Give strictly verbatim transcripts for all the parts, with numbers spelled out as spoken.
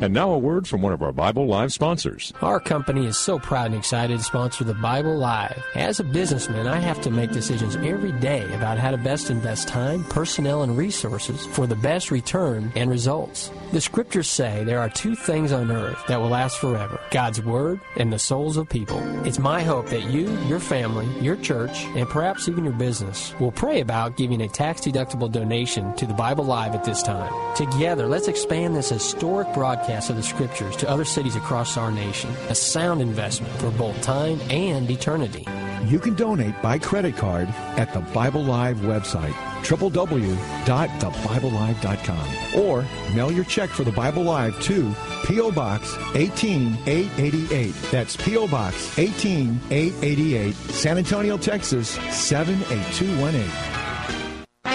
And now a word from one of our Bible Live sponsors. Our company is so proud and excited to sponsor the Bible Live. As a businessman, I have to make decisions every day about how to best invest time, personnel, and resources for the best return and results. The Scriptures say there are two things on earth that will last forever, God's Word and the souls of people. It's my hope that you, your family, your church, and perhaps even your business will pray about giving a tax-deductible donation to the Bible Live at this time. Together, let's expand this historic broadcast of the Scriptures to other cities across our nation. A sound investment for both time and eternity. You can donate by credit card at the Bible Live website, w w w dot the bible live dot com, or mail your check for the Bible Live to P O. Box eighteen eight eighty-eight. That's P O. Box eighteen eight eighty-eight, San Antonio, Texas seven eight two one eight.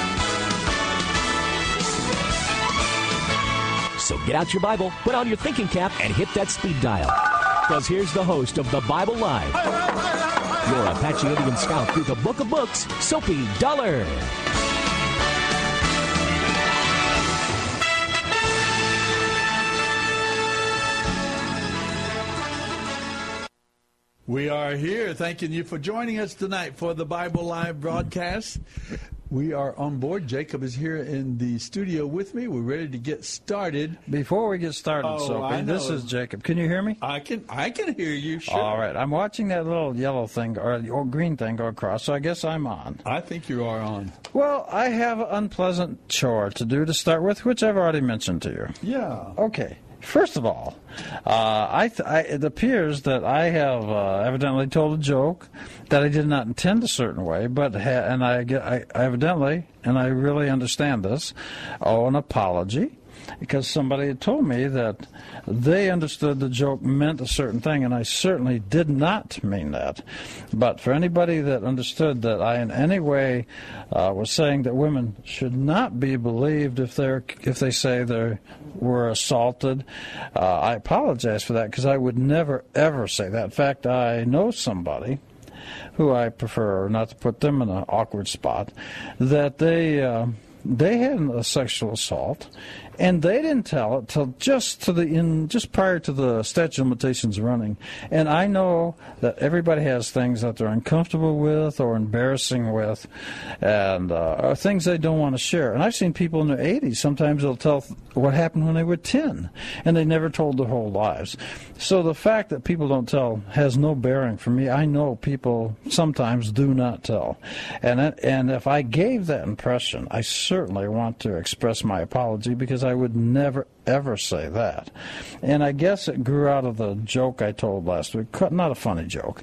So get out your Bible, put on your thinking cap, and hit that speed dial. Because here's the host of the Bible Live, your Apache Indian scout through the Book of Books, Soapy Dollar. We are here. Thanking you for joining us tonight for the Bible Live broadcast. We are on board. Jacob is here in the studio with me. We're ready to get started. Before we get started, oh, Soapy, this is Jacob. Can you hear me? I can I can hear you, sure. All right. I'm watching that little yellow thing or, or green thing go across, so I guess I'm on. I think you are on. Well, I have an unpleasant chore to do to start with, which I've already mentioned to you. Yeah. Okay. First of all, uh, I th- I, it appears that I have uh, evidently told a joke that I did not intend a certain way, but ha- and I, I evidently, and I really understand this, owe an apology because somebody had told me that they understood the joke meant a certain thing, and I certainly did not mean that. But for anybody that understood that I in any way uh, was saying that women should not be believed if they're if they say they were assaulted, uh, I apologize for that because I would never, ever say that. In fact, I know somebody who I prefer not to put them in an awkward spot, that they... Uh, They had a sexual assault, and they didn't tell it till just to the in just prior to the statute of limitations running. And I know that everybody has things that they're uncomfortable with or embarrassing with, and uh, or things they don't want to share. And I've seen people in their eighties. Sometimes they'll tell what happened when they were ten, and they never told their whole lives. So the fact that people don't tell has no bearing for me. I know people sometimes do not tell, and and if I gave that impression, I certainly want to express my apology because I would never, ever say that. And I guess it grew out of the joke I told last week. Not a funny joke,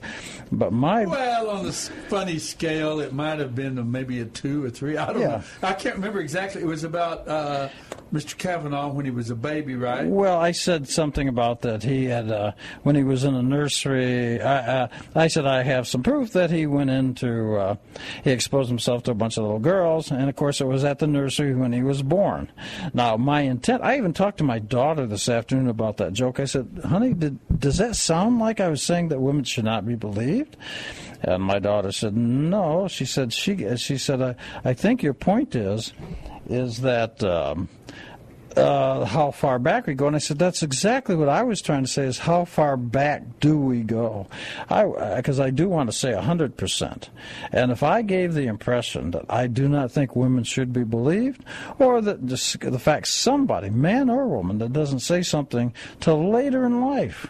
but my... Well, on the funny scale, it might have been maybe a two or three. I don't yeah. know. I can't remember exactly. It was about uh, Mister Kavanaugh when he was a baby, right? Well, I said something about that. He had, uh, when he was in a nursery, I, uh, I said I have some proof that he went into, uh, he exposed himself to a bunch of little girls, and of course it was at the nursery when he was born. Now, my intent, I even talked to my daughter this afternoon about that joke. I said, honey, did, does that sound like I was saying that women should not be believed? And my daughter said, no. She said, she, she said, I, I think your point is, is that um, uh, how far back we go. And I said, that's exactly what I was trying to say, is how far back do we go? Because I, I do want to say one hundred percent. And if I gave the impression that I do not think women should be believed, or that just the fact somebody, man or woman, that doesn't say something till later in life,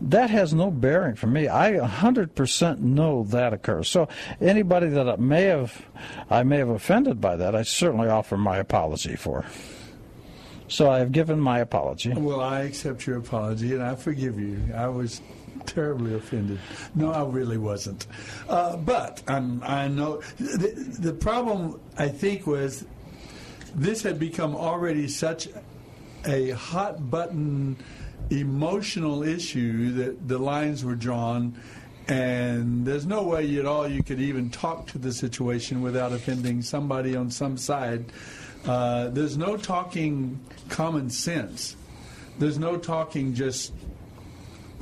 that has no bearing for me. I one hundred percent know that occurs. So anybody that I may have, I may have offended by that, I certainly offer my apology for. So I have given my apology. Well, I accept your apology, and I forgive you. I was terribly offended. No, I really wasn't. Uh, but I'm, I know the, the problem, I think, was this had become already such a hot-button emotional issue that the lines were drawn, and there's no way at all you could even talk to the situation without offending somebody on some side. Uh, there's no talking common sense. There's no talking just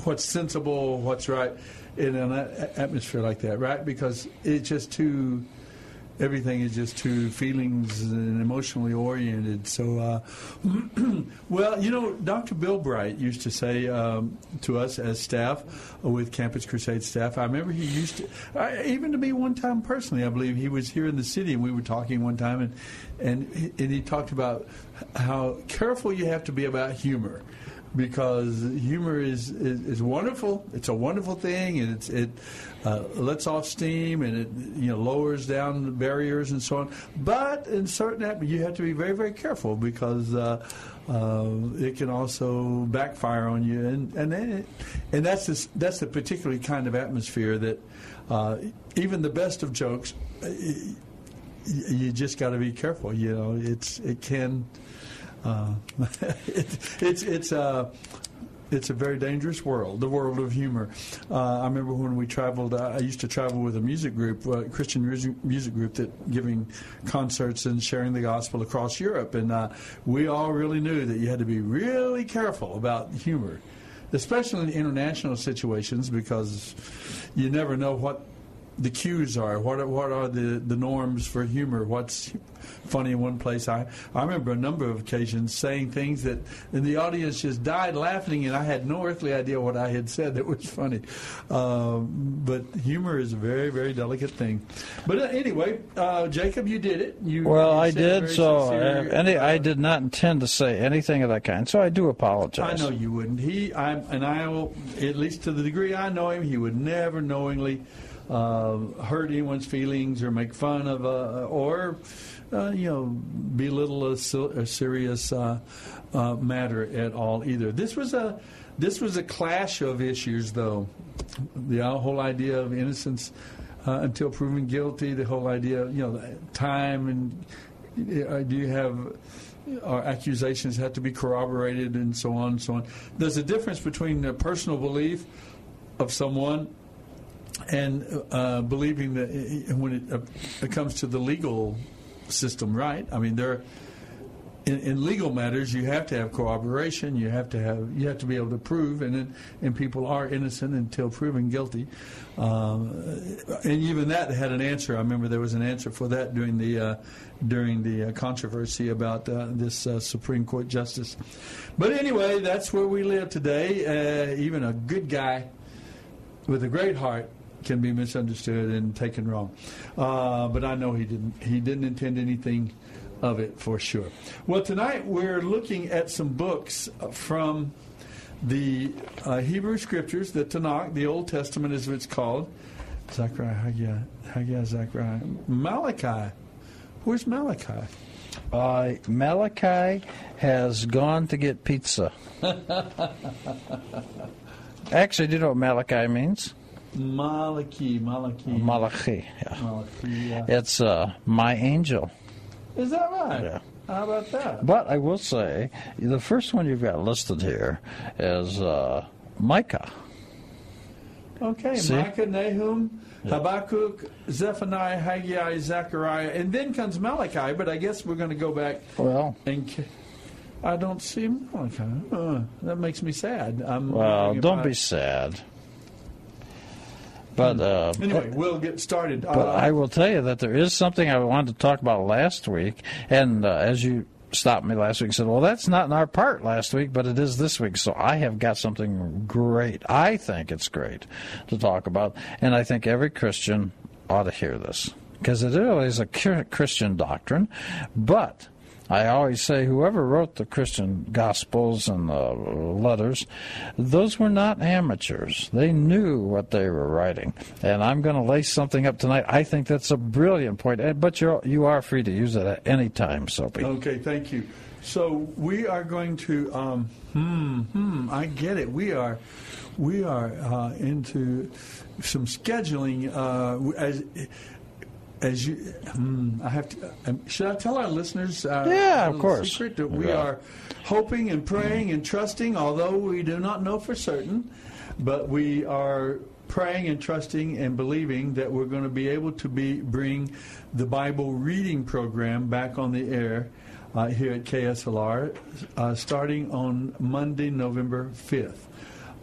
what's sensible, what's right in an atmosphere like that, right? Because it's just too, everything is just too feelings and emotionally oriented. So, uh, well, you know, Doctor Bill Bright used to say um, to us as staff, with Campus Crusade staff, I remember he used to, I, even to me one time personally, I believe, he was here in the city and we were talking one time, and, and, and he talked about how careful you have to be about humor. Because humor is, is, is wonderful. It's a wonderful thing, and it's, it uh, lets off steam, and it you know lowers down the barriers and so on. But in certain aspects, you have to be very, very careful, because uh, uh, it can also backfire on you, and and it, and that's this, that's the particularly kind of atmosphere that uh, even the best of jokes, you just got to be careful. You know, it's it can. Uh, it, it's it's a uh, it's a very dangerous world, the world of humor. Uh, I remember when we traveled. I, I used to travel with a music group, uh, Christian music, music group, that giving concerts and sharing the gospel across Europe, and uh, we all really knew that you had to be really careful about humor, especially in international situations, because you never know what the cues are, what are, what are the, the norms for humor, what's funny in one place. I, I remember a number of occasions saying things that, and the audience just died laughing, and I had no earthly idea what I had said that was funny. Um, but humor is a very, very delicate thing. But uh, anyway, uh, Jacob, you did it. You, well, you I did, so uh, any, uh, I did not intend to say anything of that kind, so I do apologize. I know you wouldn't. He, I, and I will, at least to the degree I know him, he would never knowingly Uh, hurt anyone's feelings or make fun of uh, or uh, you know belittle a, a serious uh, uh, matter at all either. This was a this was a clash of issues, though. The whole idea of innocence uh, until proven guilty. The whole idea of, you know, time, and uh, do you have our accusations have to be corroborated, and so on and so on. There's a difference between the personal belief of someone and uh, believing that it, when it, uh, it comes to the legal system, right? I mean, there, in, in legal matters, you have to have corroboration. You have to have you have to be able to prove, and it, and people are innocent until proven guilty. Um, and even that had an answer. I remember there was an answer for that during the uh, during the uh, controversy about uh, this uh, Supreme Court justice. But anyway, that's where we live today. Uh, even a good guy with a great heart can be misunderstood and taken wrong, uh, but I know he didn't. He didn't intend anything of it, for sure. Well, tonight we're looking at some books from the uh, Hebrew Scriptures, the Tanakh, the Old Testament, as it's called. Zechariah, Haggai, Haggai, Zechariah, Malachi. Where's Malachi? Uh, Malachi has gone to get pizza. Actually, do you know what Malachi means? Malachi, Malachi. Malachi, yeah. Malachi, yeah. It's uh, my angel. Is that right? Yeah. How about that? But I will say, the first one you've got listed here is uh, Micah. Okay, see? Micah, Nahum, yeah. Habakkuk, Zephaniah, Haggai, Zechariah, and then comes Malachi, but I guess we're going to go back. Well, and I don't see Malachi. Uh, that makes me sad. I'm well, don't be sad. But uh, anyway, we'll get started. But uh, I will tell you that there is something I wanted to talk about last week, and uh, as you stopped me last week and said, well, that's not in our part last week, but it is this week. So I have got something great. I think it's great to talk about, and I think every Christian ought to hear this, because it really is a Christian doctrine. But I always say whoever wrote the Christian Gospels and the letters, those were not amateurs. They knew what they were writing. And I'm going to lay something up tonight. I think that's a brilliant point. But you're, you are free to use it at any time, Soapy. Okay, thank you. So we are going to, um, hmm, hmm, I get it. We are we are uh, into some scheduling uh, as... As you, um, I have to. Um, should I tell our listeners? Uh, yeah, of course. Secret that we yeah. are hoping and praying and trusting, although we do not know for certain, but we are praying and trusting and believing that we're going to be able to be bring the Bible reading program back on the air uh, here at K S L R, uh, starting on Monday, November fifth.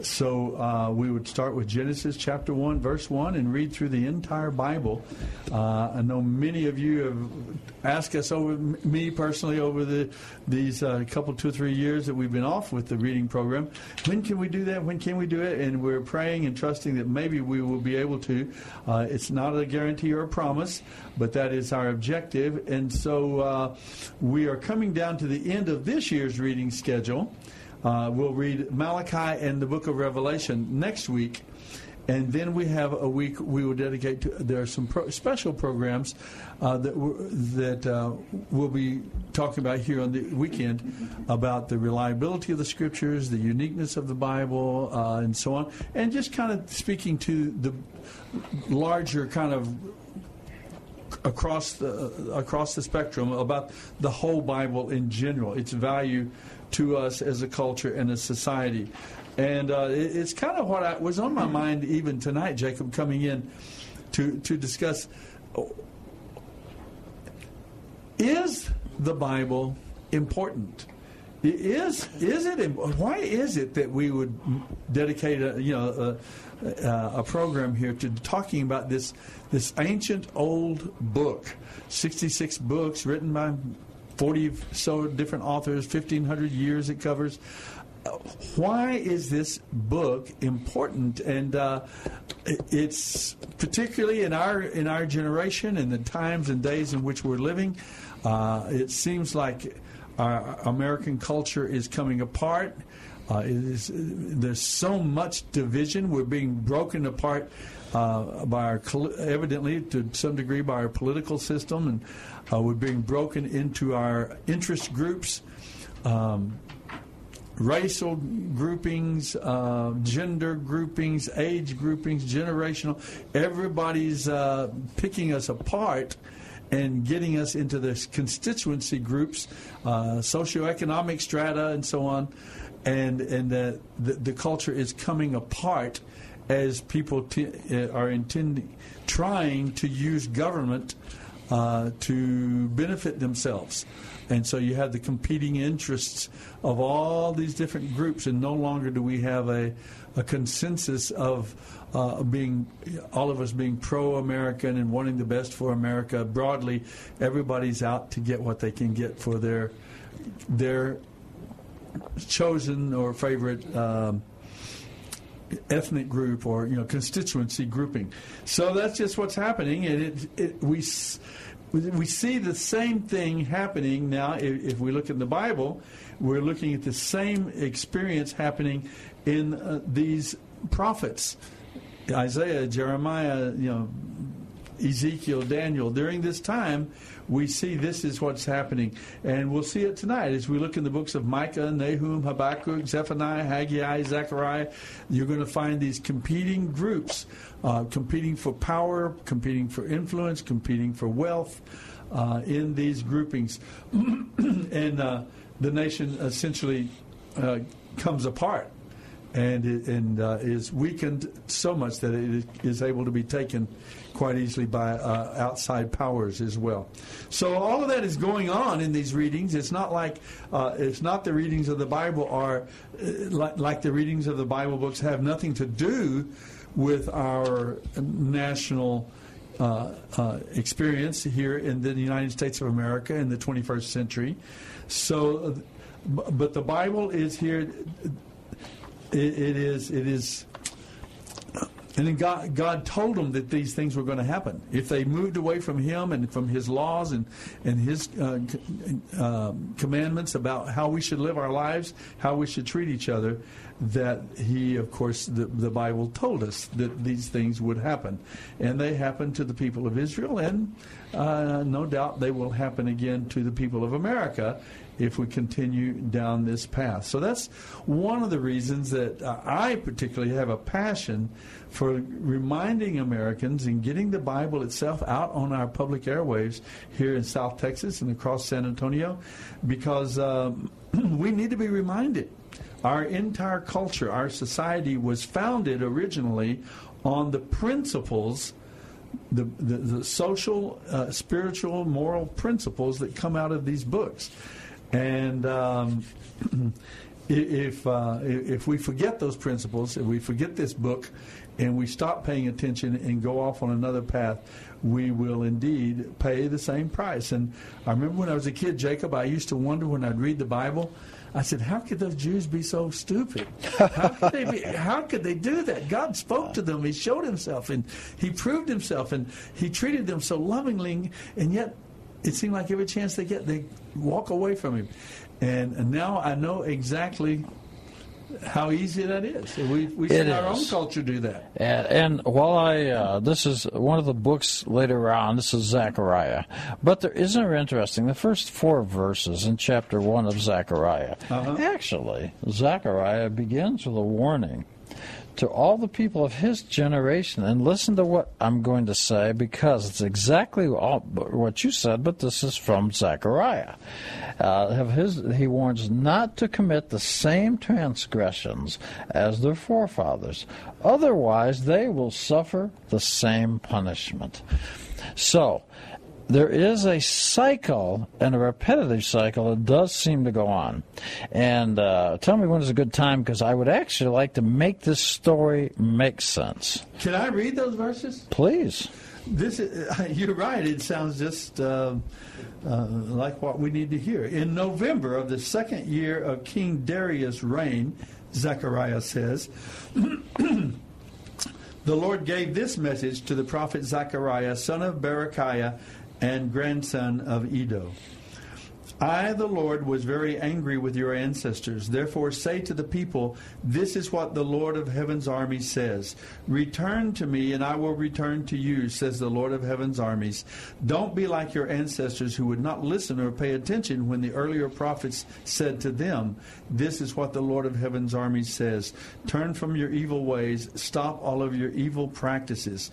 So uh, we would start with Genesis chapter one, verse one, and read through the entire Bible. Uh, I know many of you have asked us, over me personally, over the these uh, couple, two or three years that we've been off with the reading program, when can we do that? When can we do it? And we're praying and trusting that maybe we will be able to. Uh, it's not a guarantee or a promise, but that is our objective. And so uh, we are coming down to the end of this year's reading schedule. Uh, we'll read Malachi and the book of Revelation next week, and then we have a week we will dedicate to. There are some pro- special programs uh, that we're, that uh, we'll be talking about here on the weekend about the reliability of the Scriptures, the uniqueness of the Bible, uh, and so on, and just kind of speaking to the larger kind of across the across the spectrum about the whole Bible in general, its value to us as a culture and a society. And uh, it, it's kind of what I, was on my mind even tonight, Jacob, coming in to, to discuss. Is the Bible important? Is, is it? Why is it that we would dedicate a, you know, a, a program here to talking about this, this ancient old book, sixty-six books written by forty so different authors, fifteen hundred years it covers. Why is this book important? And uh, it's particularly in our in our generation and the times and days in which we're living. Uh, it seems like our American culture is coming apart. Uh, it is, there's so much division. We're being broken apart uh, by our, evidently to some degree by our political system, and Uh, we're being broken into our interest groups, um, racial groupings, uh, gender groupings, age groupings, generational. Everybody's uh, picking us apart and getting us into this constituency groups, uh, socioeconomic strata, and so on. And and the, the, the culture is coming apart as people t- are intending, trying to use government Uh, to benefit themselves. And so you have the competing interests of all these different groups, and no longer do we have a, a consensus of uh, being all of us being pro-American and wanting the best for America. Broadly, everybody's out to get what they can get for their their chosen or favorite um ethnic group or, you know, constituency grouping. So that's just what's happening, and it, it we we see the same thing happening now. If, if we look in the Bible, we're looking at the same experience happening in uh, these prophets, Isaiah, Jeremiah, you know, Ezekiel, Daniel. During this time, we see this is what's happening. And we'll see it tonight as we look in the books of Micah, Nahum, Habakkuk, Zephaniah, Haggai, Zechariah. You're going to find these competing groups, uh, competing for power, competing for influence, competing for wealth uh, in these groupings. And uh, the nation essentially uh, comes apart and, and uh, is weakened so much that it is able to be taken quite easily by uh, outside powers as well. So all of that is going on in these readings. It's not like uh, it's not the readings of the Bible are uh, like, like the readings of the Bible books have nothing to do with our national uh, uh, experience here in the United States of America in the twenty-first century. So, but the Bible is here. It, it is. It is. And then God, God told them that these things were going to happen. If they moved away from Him and from His laws and, and His uh, uh, commandments about how we should live our lives, how we should treat each other, that He, of course, the, the Bible told us that these things would happen. And they happened to the people of Israel, and uh, no doubt they will happen again to the people of America if we continue down this path. So that's one of the reasons that uh, I particularly have a passion for reminding Americans and getting the Bible itself out on our public airwaves here in South Texas and across San Antonio, because um, we need to be reminded. Our entire culture, our society was founded originally on the principles, The, the, the social, uh, spiritual, moral principles that come out of these books. And um, if uh, if we forget those principles, if we forget this book, and we stop paying attention and go off on another path, we will indeed pay the same price. And I remember when I was a kid, Jacob, I used to wonder when I'd read the Bible, I said, how could those Jews be so stupid? How could they be, how could they do that? God spoke to them. He showed Himself, and He proved Himself, and He treated them so lovingly, and yet it seemed like every chance they get, they walk away from Him. And, and now I know exactly how easy that is. We, we see our own culture do that. And, and while I, uh, this is one of the books later on, this is Zechariah. But there, isn't it interesting, the first four verses in chapter one of Zechariah, uh-huh. actually, Zechariah begins with a warning to all the people of his generation, and listen to what I'm going to say, because it's exactly all, what you said, but this is from Zechariah. Uh, have his, he warns not to commit the same transgressions as their forefathers. Otherwise, they will suffer the same punishment. So, there is a cycle, and a repetitive cycle, that does seem to go on. And uh, tell me when is a good time, because I would actually like to make this story make sense. Can I read those verses? Please. This is, you're right. It sounds just uh, uh, like what we need to hear. In November of the second year of King Darius' reign, Zechariah says, the Lord gave this message to the prophet Zechariah, son of Berechiah, and grandson of Edo. I, the Lord, was very angry with your ancestors. Therefore say to the people, this is what the Lord of Heaven's armies says. Return to me, and I will return to you, says the Lord of Heaven's armies. Don't be like your ancestors who would not listen or pay attention when the earlier prophets said to them, this is what the Lord of Heaven's armies says. Turn from your evil ways. Stop all of your evil practices.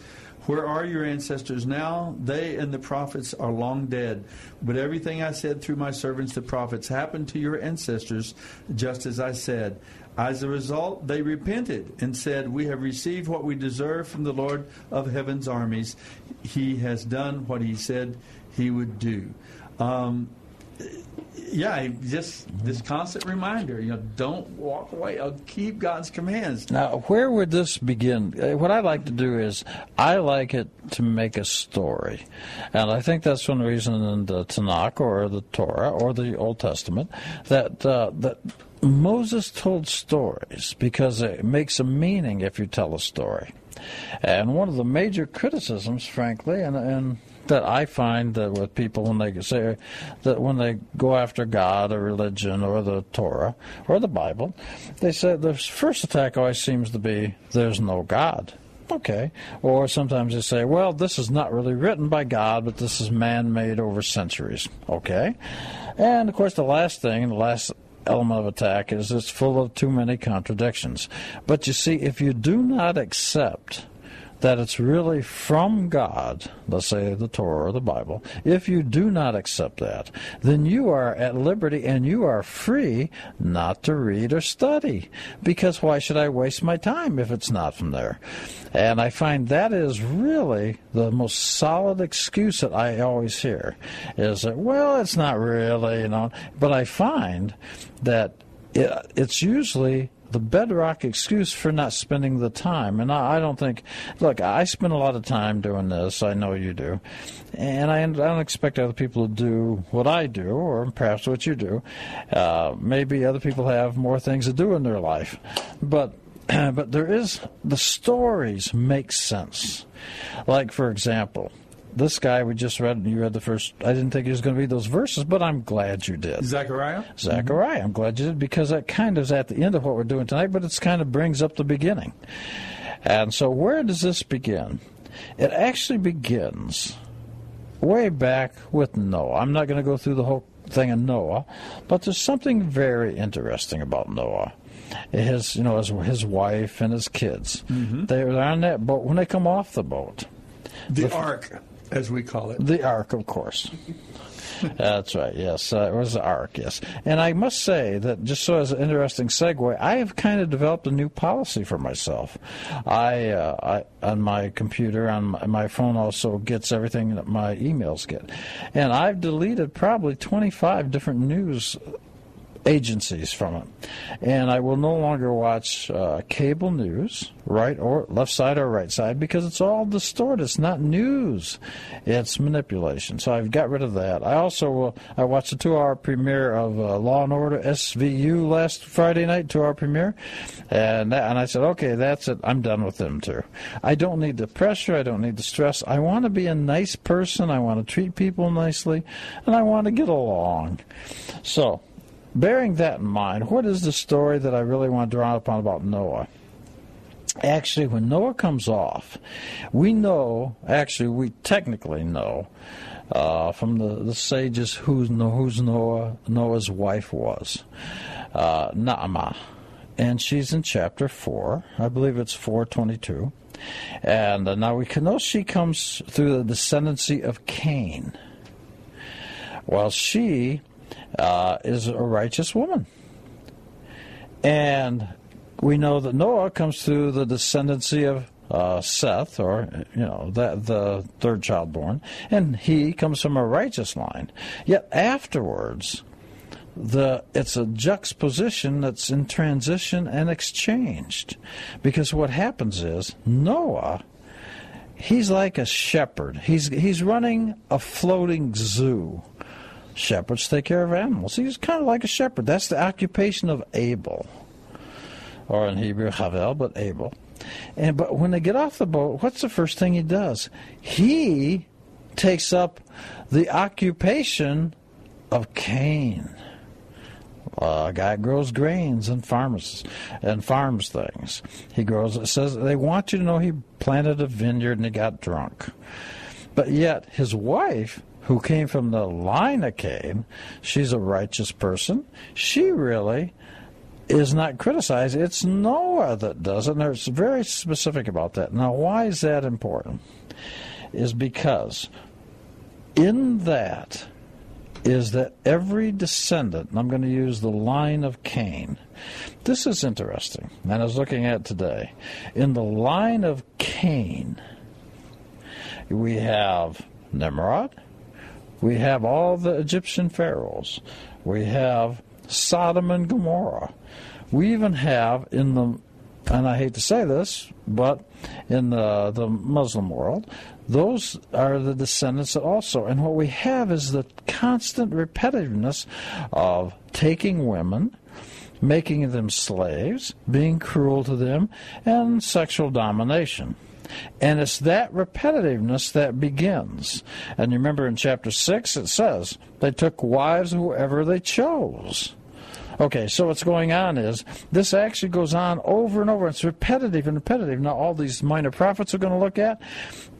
Where are your ancestors now? They and the prophets are long dead. But everything I said through my servants, the prophets, happened to your ancestors, just as I said. As a result, they repented and said, we have received what we deserve from the Lord of Heaven's armies. He has done what He said He would do. Um, yeah, just this constant reminder, you know, don't walk away. Keep God's commands. Now, where would this begin? What I like to do is I like it to make a story. And I think that's one reason in the Tanakh or the Torah or the Old Testament that uh, that Moses told stories, because it makes a meaning if you tell a story. And one of the major criticisms, frankly, and and that I find that with people when they say that when they go after God or religion or the Torah or the Bible, they say the first attack always seems to be there's no God. Okay. Or sometimes they say, well, this is not really written by God, but this is man-made over centuries. Okay. And, of course, the last thing, the last element of attack is it's full of too many contradictions. But, you see, if you do not accept that it's really from God, let's say the Torah or the Bible, if you do not accept that, then you are at liberty and you are free not to read or study. Because why should I waste my time if it's not from there? And I find that is really the most solid excuse that I always hear, is that, well, it's not really, you know. But I find that it, it's usually the bedrock excuse for not spending the time. And I, I don't think, look, I spend a lot of time doing this. I know you do. And I, I don't expect other people to do what I do, or perhaps what you do. Uh, maybe other people have more things to do in their life. But but there is, the stories make sense. Like, for example, this guy we just read, and you read the first, I didn't think he was going to read those verses, but I'm glad you did. Zechariah? Zechariah, mm-hmm. I'm glad you did, because that kind of is at the end of what we're doing tonight, but it kind of brings up the beginning. And so where does this begin? It actually begins way back with Noah. I'm not going to go through the whole thing of Noah, but there's something very interesting about Noah. His, you know, his, his wife and his kids. Mm-hmm. They're on that boat. When they come off the boat. The, the ark. As we call it. The ark, of course. That's right, yes. Uh, it was the ark, yes. And I must say that, just so as an interesting segue, I have kind of developed a new policy for myself. I, uh, I on my computer, on my, my phone also gets everything that my emails get. And I've deleted probably twenty-five different news agencies from it. And I will no longer watch uh, cable news, right or left side or right side, because it's all distorted. It's not news. It's manipulation. So I've got rid of that. I also will, I watched a two-hour premiere of uh, Law and Order S V U last Friday night, two-hour premiere, and that, and I said, okay, that's it. I'm done with them, too. I don't need the pressure. I don't need the stress. I want to be a nice person. I want to treat people nicely, and I want to get along. So, bearing that in mind, what is the story that I really want to draw upon about Noah? Actually, when Noah comes off, we know, actually, we technically know uh, from the, the sages who's, who's Noah, Noah's wife was, uh, Naama. And she's in chapter four. I believe it's four twenty-two. And uh, now we can know she comes through the descendancy of Cain. Well, she... Uh, is a righteous woman. And we know that Noah comes through the descendancy of uh, Seth, or, you know, that the third child born, and he comes from a righteous line. Yet afterwards, the it's a juxtaposition that's in transition and exchanged. Because what happens is, Noah, he's like a shepherd. He's he's running a floating zoo. Shepherds take care of animals. He's kind of like a shepherd. That's the occupation of Abel, or in Hebrew, Havel, but Abel. And but when they get off the boat, what's the first thing he does? He takes up the occupation of Cain, a guy grows grains and farms and farms things. He grows. It says they want you to know he planted a vineyard and he got drunk, but yet his wife, who came from the line of Cain, she's a righteous person. She really is not criticized. It's Noah that does it, and it's very specific about that. Now, why is that important? Is because in that is that every descendant, and I'm going to use the line of Cain. This is interesting, and I was looking at today. In the line of Cain, we have Nimrod. We have all the Egyptian pharaohs. We have Sodom and Gomorrah. We even have in the, and I hate to say this, but in the, the Muslim world, those are the descendants also. And what we have is the constant repetitiveness of taking women, making them slaves, being cruel to them, and sexual domination. And it's that repetitiveness that begins. And you remember in chapter six, it says, they took wives whoever they chose. Okay, so what's going on is, this actually goes on over and over. It's repetitive and repetitive. Now, all these minor prophets are going to look at,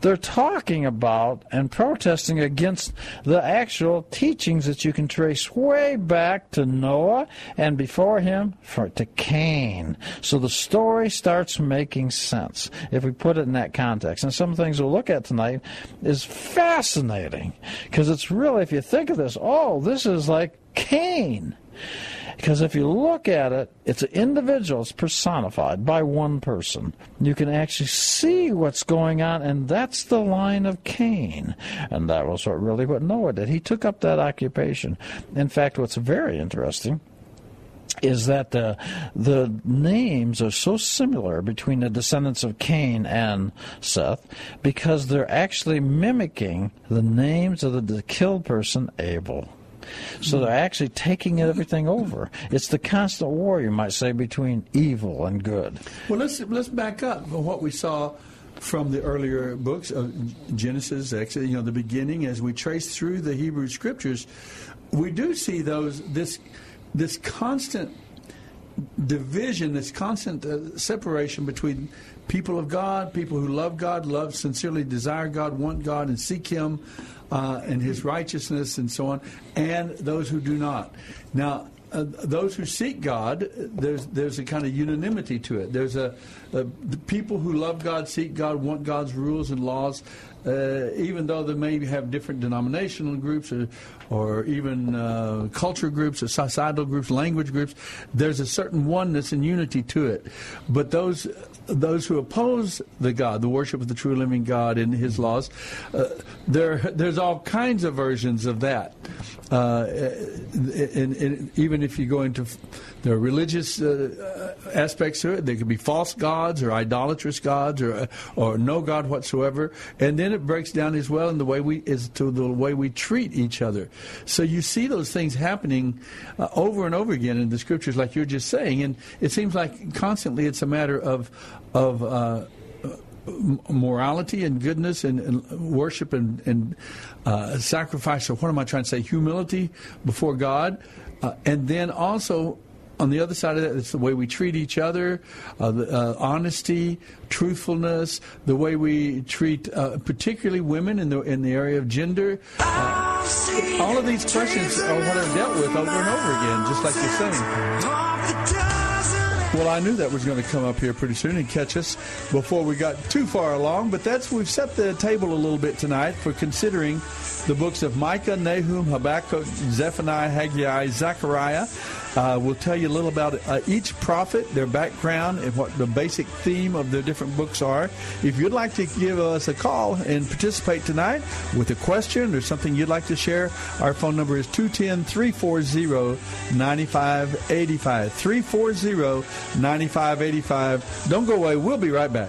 they're talking about and protesting against the actual teachings that you can trace way back to Noah and before him to Cain. So the story starts making sense if we put it in that context. And some of the things we'll look at tonight is fascinating, because it's really, if you think of this, oh, this is like Cain. Because if you look at it, it's an individual, it's personified by one person. You can actually see what's going on, and that's the line of Cain. And that was what really what Noah did. He took up that occupation. In fact, what's very interesting is that the the names are so similar between the descendants of Cain and Seth because they're actually mimicking the names of the, the killed person, Abel. So they're actually taking everything over. It's the constant war, you might say, between evil and good. Well, let's let's back up from what we saw from the earlier books of Genesis, Exodus, you know, the beginning. As we trace through the Hebrew Scriptures, we do see those this this constant division, this constant uh, separation between people of God, people who love God, love sincerely, desire God, want God, and seek Him uh, and His righteousness, and so on, and those who do not. Now, uh, those who seek God, there's there's a kind of unanimity to it. There's a, a the people who love God, seek God, want God's rules and laws, uh, even though they may have different denominational groups or or even uh, culture groups or societal groups, language groups. There's a certain oneness and unity to it. But those those who oppose the God, the worship of the true living God and His laws, uh, there there's all kinds of versions of that. Uh, and, and even if you go into the religious uh, aspects to it, there could be false gods or idolatrous gods or or no God whatsoever. And then it breaks down as well in the way we is to the way we treat each other. So you see those things happening uh, over and over again in the Scriptures, like you're just saying, and it seems like constantly it's a matter of of uh, morality and goodness and, and worship and, and uh, sacrifice, or what am I trying to say, humility before God, uh, and then also on the other side of that, it's the way we treat each other, uh, the, uh, honesty, truthfulness, the way we treat uh, particularly women in the in the area of gender. Uh, all of these questions are what I've dealt with over and over again, just like you're saying. Well, I knew that was going to come up here pretty soon and catch us before we got too far along, but that's we've set the table a little bit tonight for considering the books of Micah, Nahum, Habakkuk, Zephaniah, Haggai, Zechariah. Uh, we'll tell you a little about uh, each prophet, their background, and what the basic theme of their different books are. If you'd like to give us a call and participate tonight with a question or something you'd like to share, our phone number is two one zero, three four zero, nine five eight five, three four zero, nine five eight five. Don't go away. We'll be right back.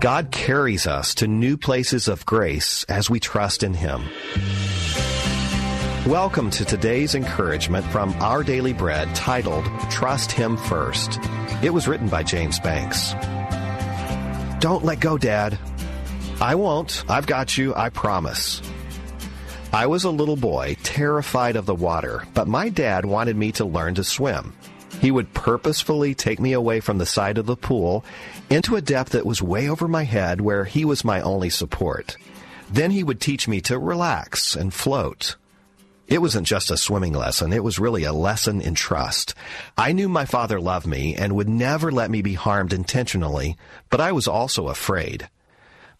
God carries us to new places of grace as we trust in Him. Welcome to today's encouragement from Our Daily Bread, titled, Trust Him First. It was written by James Banks. Don't let go, Dad. I won't. I've got you. I promise. I was a little boy, terrified of the water, but my dad wanted me to learn to swim. He would purposefully take me away from the side of the pool into a depth that was way over my head, where he was my only support. Then he would teach me to relax and float. It wasn't just a swimming lesson. It was really a lesson in trust. I knew my father loved me and would never let me be harmed intentionally, but I was also afraid.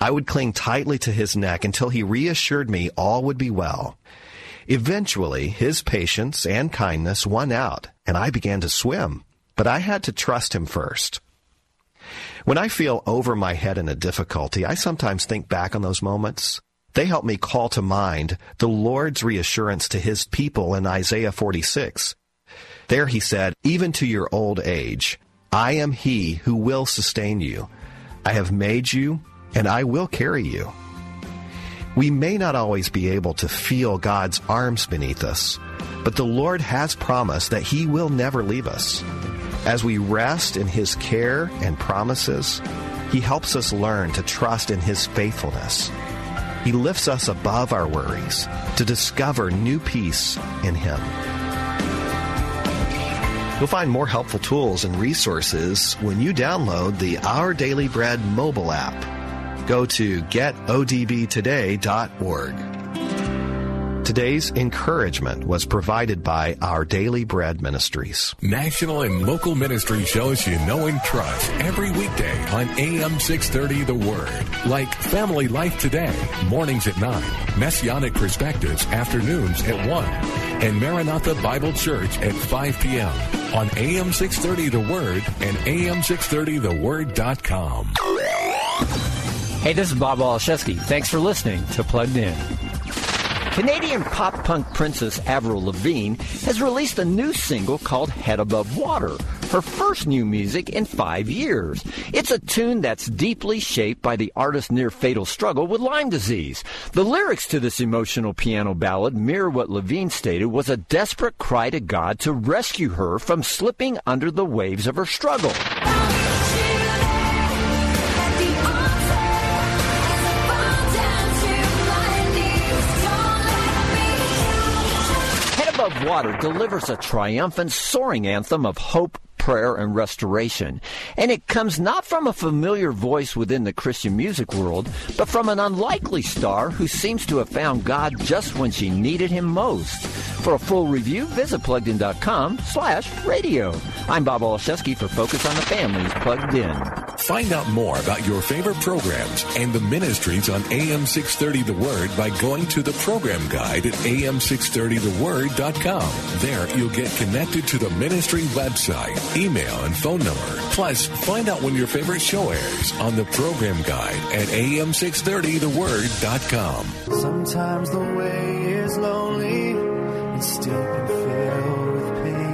I would cling tightly to his neck until he reassured me all would be well. Eventually, his patience and kindness won out, and I began to swim, but I had to trust him first. When I feel over my head in a difficulty, I sometimes think back on those moments. They help me call to mind the Lord's reassurance to His people in Isaiah forty-six. There He said, "Even to your old age, I am He who will sustain you. I have made you, and I will carry you." We may not always be able to feel God's arms beneath us, but the Lord has promised that He will never leave us. As we rest in His care and promises, He helps us learn to trust in His faithfulness. He lifts us above our worries to discover new peace in Him. You'll find more helpful tools and resources when you download the Our Daily Bread mobile app. Go to get o d b today dot org. Today's encouragement was provided by Our Daily Bread Ministries. National and local ministry shows you know and trust every weekday on A M six thirty The Word. Like Family Life Today, mornings at nine, Messianic Perspectives, afternoons at one, and Maranatha Bible Church at five p.m. on A M six thirty The Word and A M six thirty the word dot com. Hey, this is Bob Olszewski. Thanks for listening to Plugged In. Canadian pop-punk princess Avril Lavigne has released a new single called Head Above Water, her first new music in five years. It's a tune that's deeply shaped by the artist's near-fatal struggle with Lyme disease. The lyrics to this emotional piano ballad mirror what Lavigne stated was a desperate cry to God to rescue her from slipping under the waves of her struggle. Above Water delivers a triumphant, soaring anthem of hope, prayer, and restoration. And it comes not from a familiar voice within the Christian music world, but from an unlikely star who seems to have found God just when she needed him most. For a full review, visit plugged in dot com slash radio. I'm Bob Olszewski for Focus on the Families Plugged In. Find out more about your favorite programs and the ministries on A M six thirty The Word by going to the program guide at A M six thirty the word dot com. There, you'll get connected to the ministry website, email, and phone number. Plus, find out when your favorite show airs on the program guide at A M six thirty the word dot com. Sometimes the way is lonely and still can fill with pain.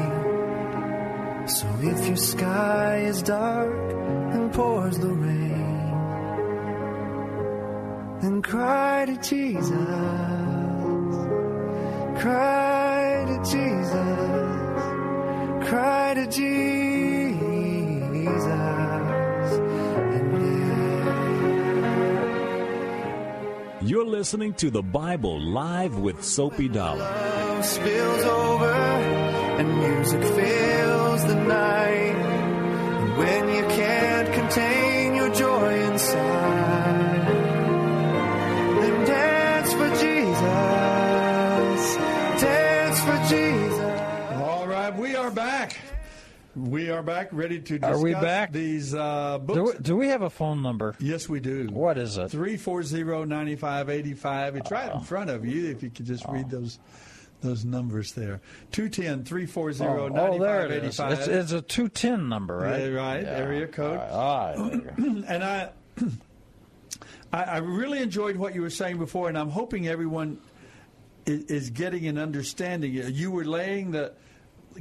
So if your sky is dark and pours the rain, then cry to Jesus, cry to Jesus, cry to Jesus. And you're listening to The Bible Live with Soapy Dollar. Love spills over and music fills the night. When you can't contain your joy inside, then dance for Jesus, dance for Jesus. All right, we are back. We are back, ready to discuss are we back? these uh, books. Do we, do we have a phone number? Yes, we do. What is it? three four zero, nine five eight five. It's right in front of you if you could just oh. read those. Those numbers there. two one zero, three four zero, nine five eight five. Oh, there it is. It's, it's a two ten number, right? Yeah, right, yeah. Area code. All right. All right. And I, I I really enjoyed what you were saying before, and I'm hoping everyone is, is getting an understanding. You were laying the,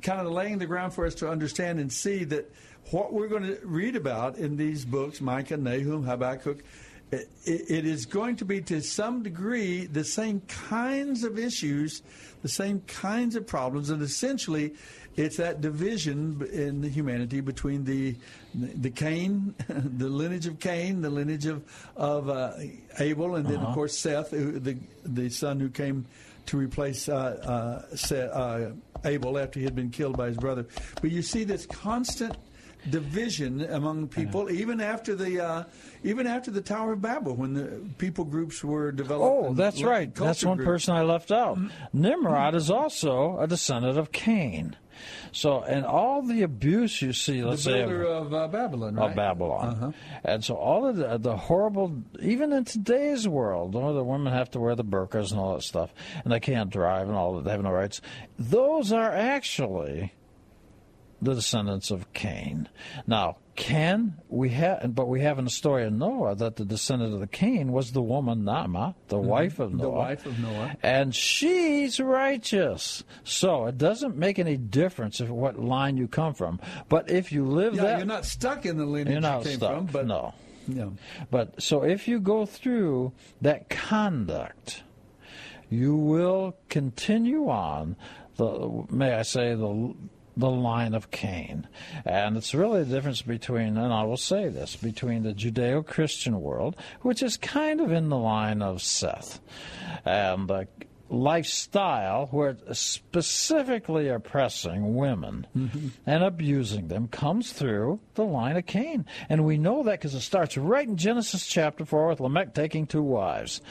kind of laying the ground for us to understand and see that what we're going to read about in these books, Micah, Nahum, Habakkuk, It, it is going to be, to some degree, the same kinds of issues, the same kinds of problems, and essentially it's that division in humanity between the the Cain, the lineage of Cain, the lineage of, of uh, Abel, and then, uh-huh. of course, Seth, who, the, the son who came to replace uh, uh, Seth, uh, Abel after he had been killed by his brother. But you see this constant division among people, even after the uh, even after the Tower of Babel, when the people groups were developed. Oh, that's right. That's one groups. person I left out. Mm-hmm. Nimrod mm-hmm. is also a descendant of Cain. So, and all the abuse you see, let's say, the builder of uh, Babylon, right? Of Babylon. Uh-huh. And so all of the, the horrible, even in today's world, oh, the women have to wear the burqas and all that stuff, and they can't drive and all that, they have no rights. Those are actually the descendants of Cain. Now, can we have? But we have in the story of Noah that the descendant of the Cain was the woman Naama, the mm-hmm. wife of Noah. The wife of Noah, and she's righteous. So it doesn't make any difference if what line you come from. But if you live, yeah, that, you're not stuck in the lineage you're not you came stuck, from. But no, yeah. But so if you go through that conduct, you will continue on the, may I say, the. the line of Cain. And it's really the difference between, and I will say this, between the Judeo-Christian world, which is kind of in the line of Seth, and uh, lifestyle where it's specifically oppressing women mm-hmm. and abusing them comes through the line of Cain. And we know that because it starts right in Genesis chapter four with Lamech taking two wives.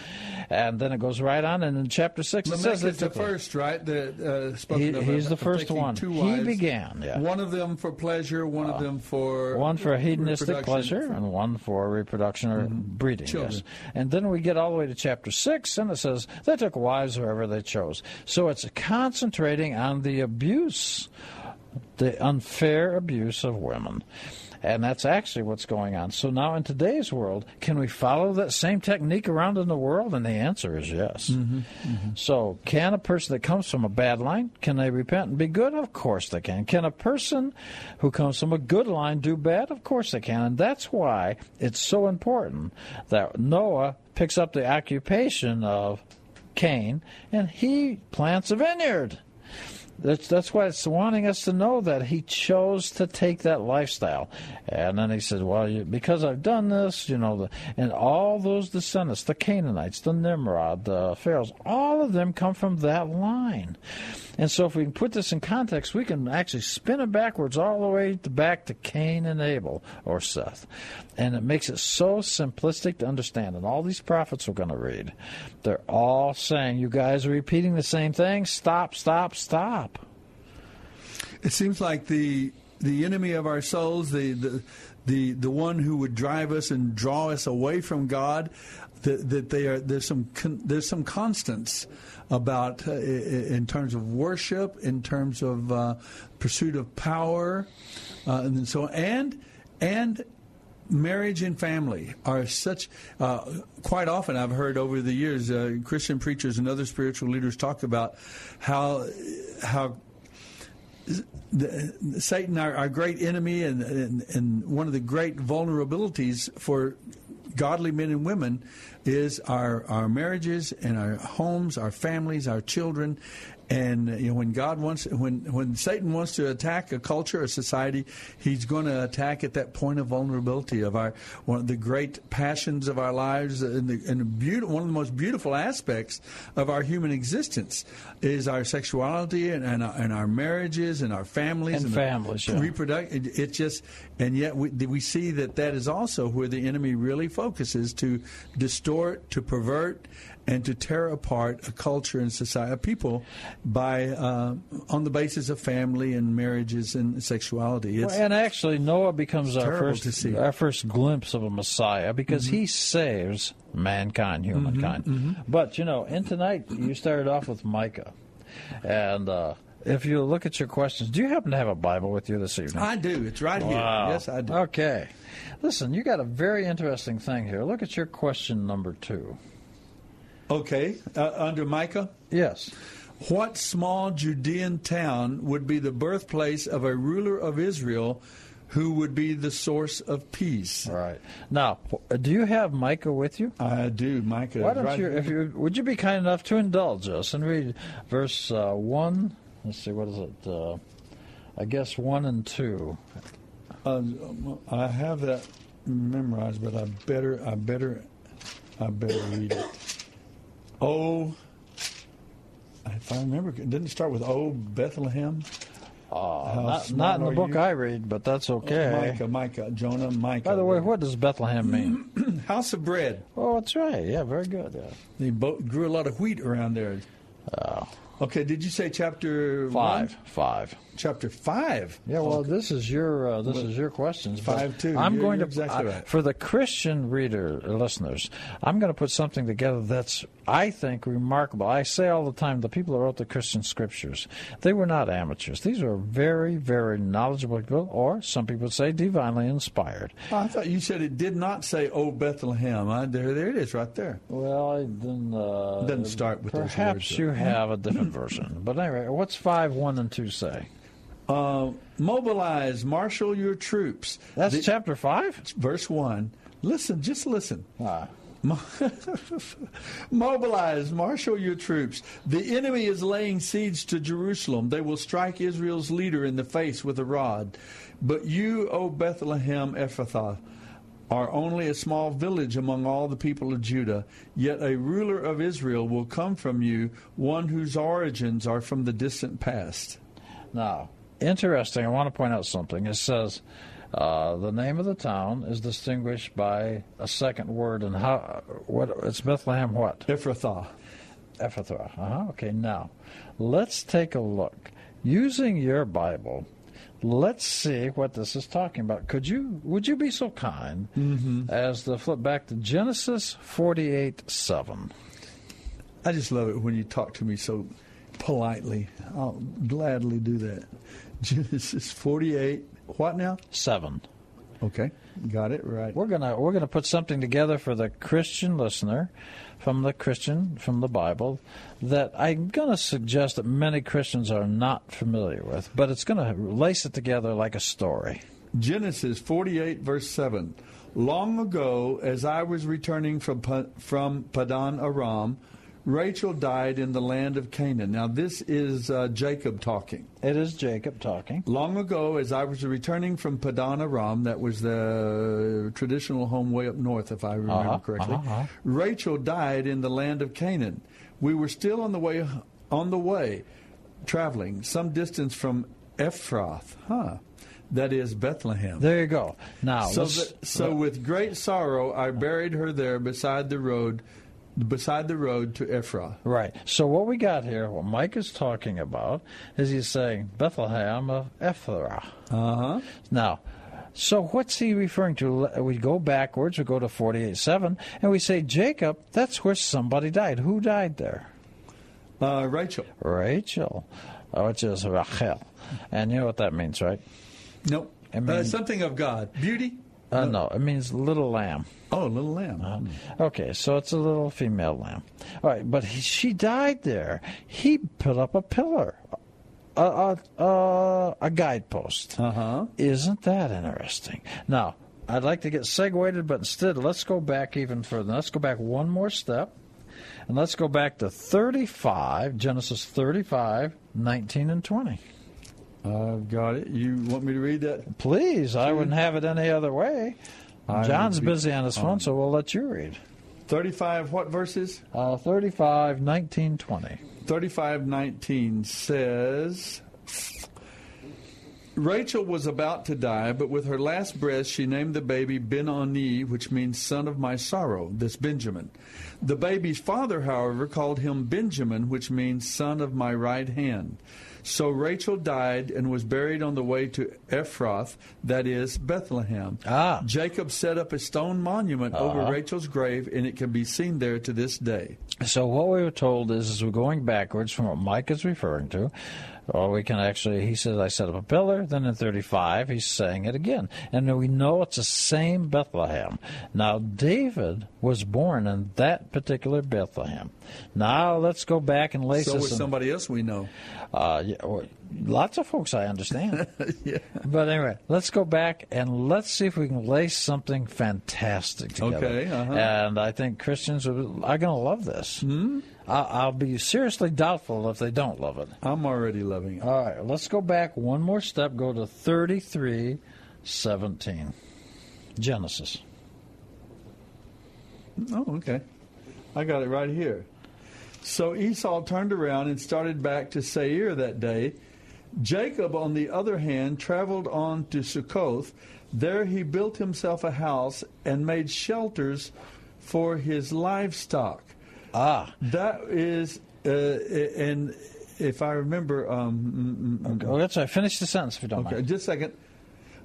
And then it goes right on, and in chapter six Lamech it says... Lamech is the first, right? The, uh, spoken he, of he's a, the first one. Two wives, he began. Yeah. One of them for pleasure, one uh, of them for... One for hedonistic pleasure, and one for reproduction or mm-hmm. breeding. Yes. And then we get all the way to chapter six, and it says, they took wives whoever they chose. So it's concentrating on the abuse, the unfair abuse of women. And that's actually what's going on. So now in today's world, can we follow that same technique around in the world? And the answer is yes. Mm-hmm, mm-hmm. So can a person that comes from a bad line, can they repent and be good? Of course they can. Can a person who comes from a good line do bad? Of course they can. And that's why it's so important that Noah picks up the occupation of Cain, and he plants a vineyard. That's, that's why it's wanting us to know that he chose to take that lifestyle. And then he said, well, you, because I've done this, you know, the, and all those descendants, the Canaanites, the Nimrod, the Pharaohs, all of them come from that line. And so if we can put this in context, we can actually spin it backwards all the way to back to Cain and Abel, or Seth. And it makes it so simplistic to understand. And all these prophets we're going to read, they're all saying, you guys are repeating the same thing. Stop, stop, stop. It seems like the the enemy of our souls, the the, the, the one who would drive us and draw us away from God, that, that they are there's some there's some constants about uh, in terms of worship, in terms of uh, pursuit of power, uh, and so and and marriage and family are such. Uh, quite often, I've heard over the years uh, Christian preachers and other spiritual leaders talk about how how. The, Satan, our, our great enemy, and, and, and one of the great vulnerabilities for godly men and women is our, our marriages and our homes, our families, our children. And you know, when God wants, when when Satan wants to attack a culture or society, he's going to attack at that point of vulnerability of our one of the great passions of our lives, and the, and the beautiful, one of the most beautiful aspects of our human existence is our sexuality and and our, and our marriages and our families and, and families. Yeah. Reproduction. It, it just and yet we we see that that is also where the enemy really focuses to distort, to pervert, and to tear apart a culture and society, a people, by uh, on the basis of family and marriages and sexuality. It's, well, and actually, Noah becomes our first our first glimpse of a Messiah because mm-hmm. he saves mankind, humankind. Mm-hmm, mm-hmm. But you know, in tonight you started off with Micah, and uh, if you look at your questions, do you happen to have a Bible with you this evening? I do. It's right wow. here. Yes, I do. Okay, listen, you got a very interesting thing here. Look at your question number two. Okay, uh, under Micah? Yes. What small Judean town would be the birthplace of a ruler of Israel who would be the source of peace? Right. Now, do you have Micah with you? I do, Micah. Why don't right you, if you, would you be kind enough to indulge us and read verse uh, one? Let's see, what is it? Uh, I guess one and two. Uh, I have that memorized, but I better, I better, I better read it. Oh, if I remember, didn't it start with O, Bethlehem? Uh, not not in the book you? I read, but that's okay. Oh, Micah, Micah, Jonah, Micah. By the way, what does Bethlehem mean? House of bread. Oh, that's right. Yeah, very good. Yeah. They both grew a lot of wheat around there. Oh. Okay, did you say chapter five? One? Five. Chapter five. Yeah. Well, okay. this is your uh, this well, is your questions. Five two. I'm you're, going you're to exactly right. I, for the Christian reader listeners, I'm going to put something together that's I think remarkable. I say all the time, the people who wrote the Christian scriptures, they were not amateurs. These were very, very knowledgeable people, or some people say divinely inspired. Oh, I thought you said it did not say "O Bethlehem." I, there, there it is, right there. Well, it didn't. Uh, doesn't start with those words. Perhaps you have a different version. But anyway, what's five, one, and two say? Uh, mobilize, marshal your troops. That's the, chapter five? Verse one. Listen, just listen. Ah. Mo- mobilize, marshal your troops. The enemy is laying siege to Jerusalem. They will strike Israel's leader in the face with a rod. But you, O Bethlehem Ephrathah, are only a small village among all the people of Judah. Yet a ruler of Israel will come from you, one whose origins are from the distant past. Now, interesting, I want to point out something. It says uh, the name of the town is distinguished by a second word. And how? What? It's Bethlehem what? Ephrathah. Ephrathah. Uh-huh. Okay, now, let's take a look. Using your Bible, let's see what this is talking about. Could you, would you be so kind mm-hmm. as to flip back to Genesis forty-eight seven? I just love it when you talk to me so politely. I'll gladly do that. Genesis forty-eight, what now? seven. Okay, got it right. We're gonna we're gonna put something together for the Christian listener, from the Christian from the Bible, that I'm gonna suggest that many Christians are not familiar with, but it's gonna lace it together like a story. Genesis forty-eight verse seven. Long ago, as I was returning from from Padan Aram, Rachel died in the land of Canaan. Now, this is uh, Jacob talking. It is Jacob talking. Long ago, as I was returning from Padan Aram, that was the traditional home way up north, if I remember uh-huh, correctly, uh-huh. Rachel died in the land of Canaan. We were still on the way, on the way, traveling some distance from Ephrath, huh? That is Bethlehem. There you go. Now, so, that, so with great sorrow, I buried her there beside the road. Beside the road to Ephrathah. Right. So what we got here, what Mike is talking about, is he's saying Bethlehem of Ephrathah. Uh-huh. Now, so what's he referring to? We go backwards, we go to forty-eight seven, and we say, Jacob, that's where somebody died. Who died there? Uh, Rachel. Rachel, which is Rachel. And you know what that means, right? Nope. It means, uh, something of God. Beauty? Uh, no, it means little lamb. Oh, little lamb. Uh, okay, so it's a little female lamb. All right, but he, she died there. He put up a pillar, a, a, a, a guidepost. Uh-huh. Isn't that interesting? Now, I'd like to get segued, but instead, let's go back even further. Let's go back one more step, and let's go back to thirty-five, Genesis thirty-five, nineteen and twenty. I've got it. You want me to read that? Please. Sure. I wouldn't have it any other way. I John's be, busy on his phone, um, so we'll let you read. thirty-five, what verses? Uh, thirty-five, nineteen, twenty. thirty-five, nineteen says, Rachel was about to die, but with her last breath she named the baby Ben-Oni, which means son of my sorrow, this Benjamin. The baby's father, however, called him Benjamin, which means son of my right hand. So Rachel died and was buried on the way to Ephrath, that is, Bethlehem. Ah. Jacob set up a stone monument uh-huh. over Rachel's grave, and it can be seen there to this day. So what we were told is, is we're going backwards from what Mike is referring to, or we can actually, he says, I set up a pillar. Then in thirty-five, he's saying it again. And we know it's the same Bethlehem. Now, David was born in that particular Bethlehem. Now, let's go back and lace so this. So was somebody else we know. Uh, yeah, well, lots of folks, I understand. yeah. But anyway, let's go back and let's see if we can lace something fantastic together. Okay. Uh-huh. And I think Christians are going to love this. Hmm? I'll be seriously doubtful if they don't love it. I'm already loving it. All right, let's go back one more step. Go to thirty-three seventeen, Genesis. Oh, okay. I got it right here. So Esau turned around and started back to Seir that day. Jacob, on the other hand, traveled on to Sukkoth. There he built himself a house and made shelters for his livestock. Ah, that is, uh, and if I remember, um, okay. Well, that's right. Finish the sentence if you don't okay, mind. Just a second.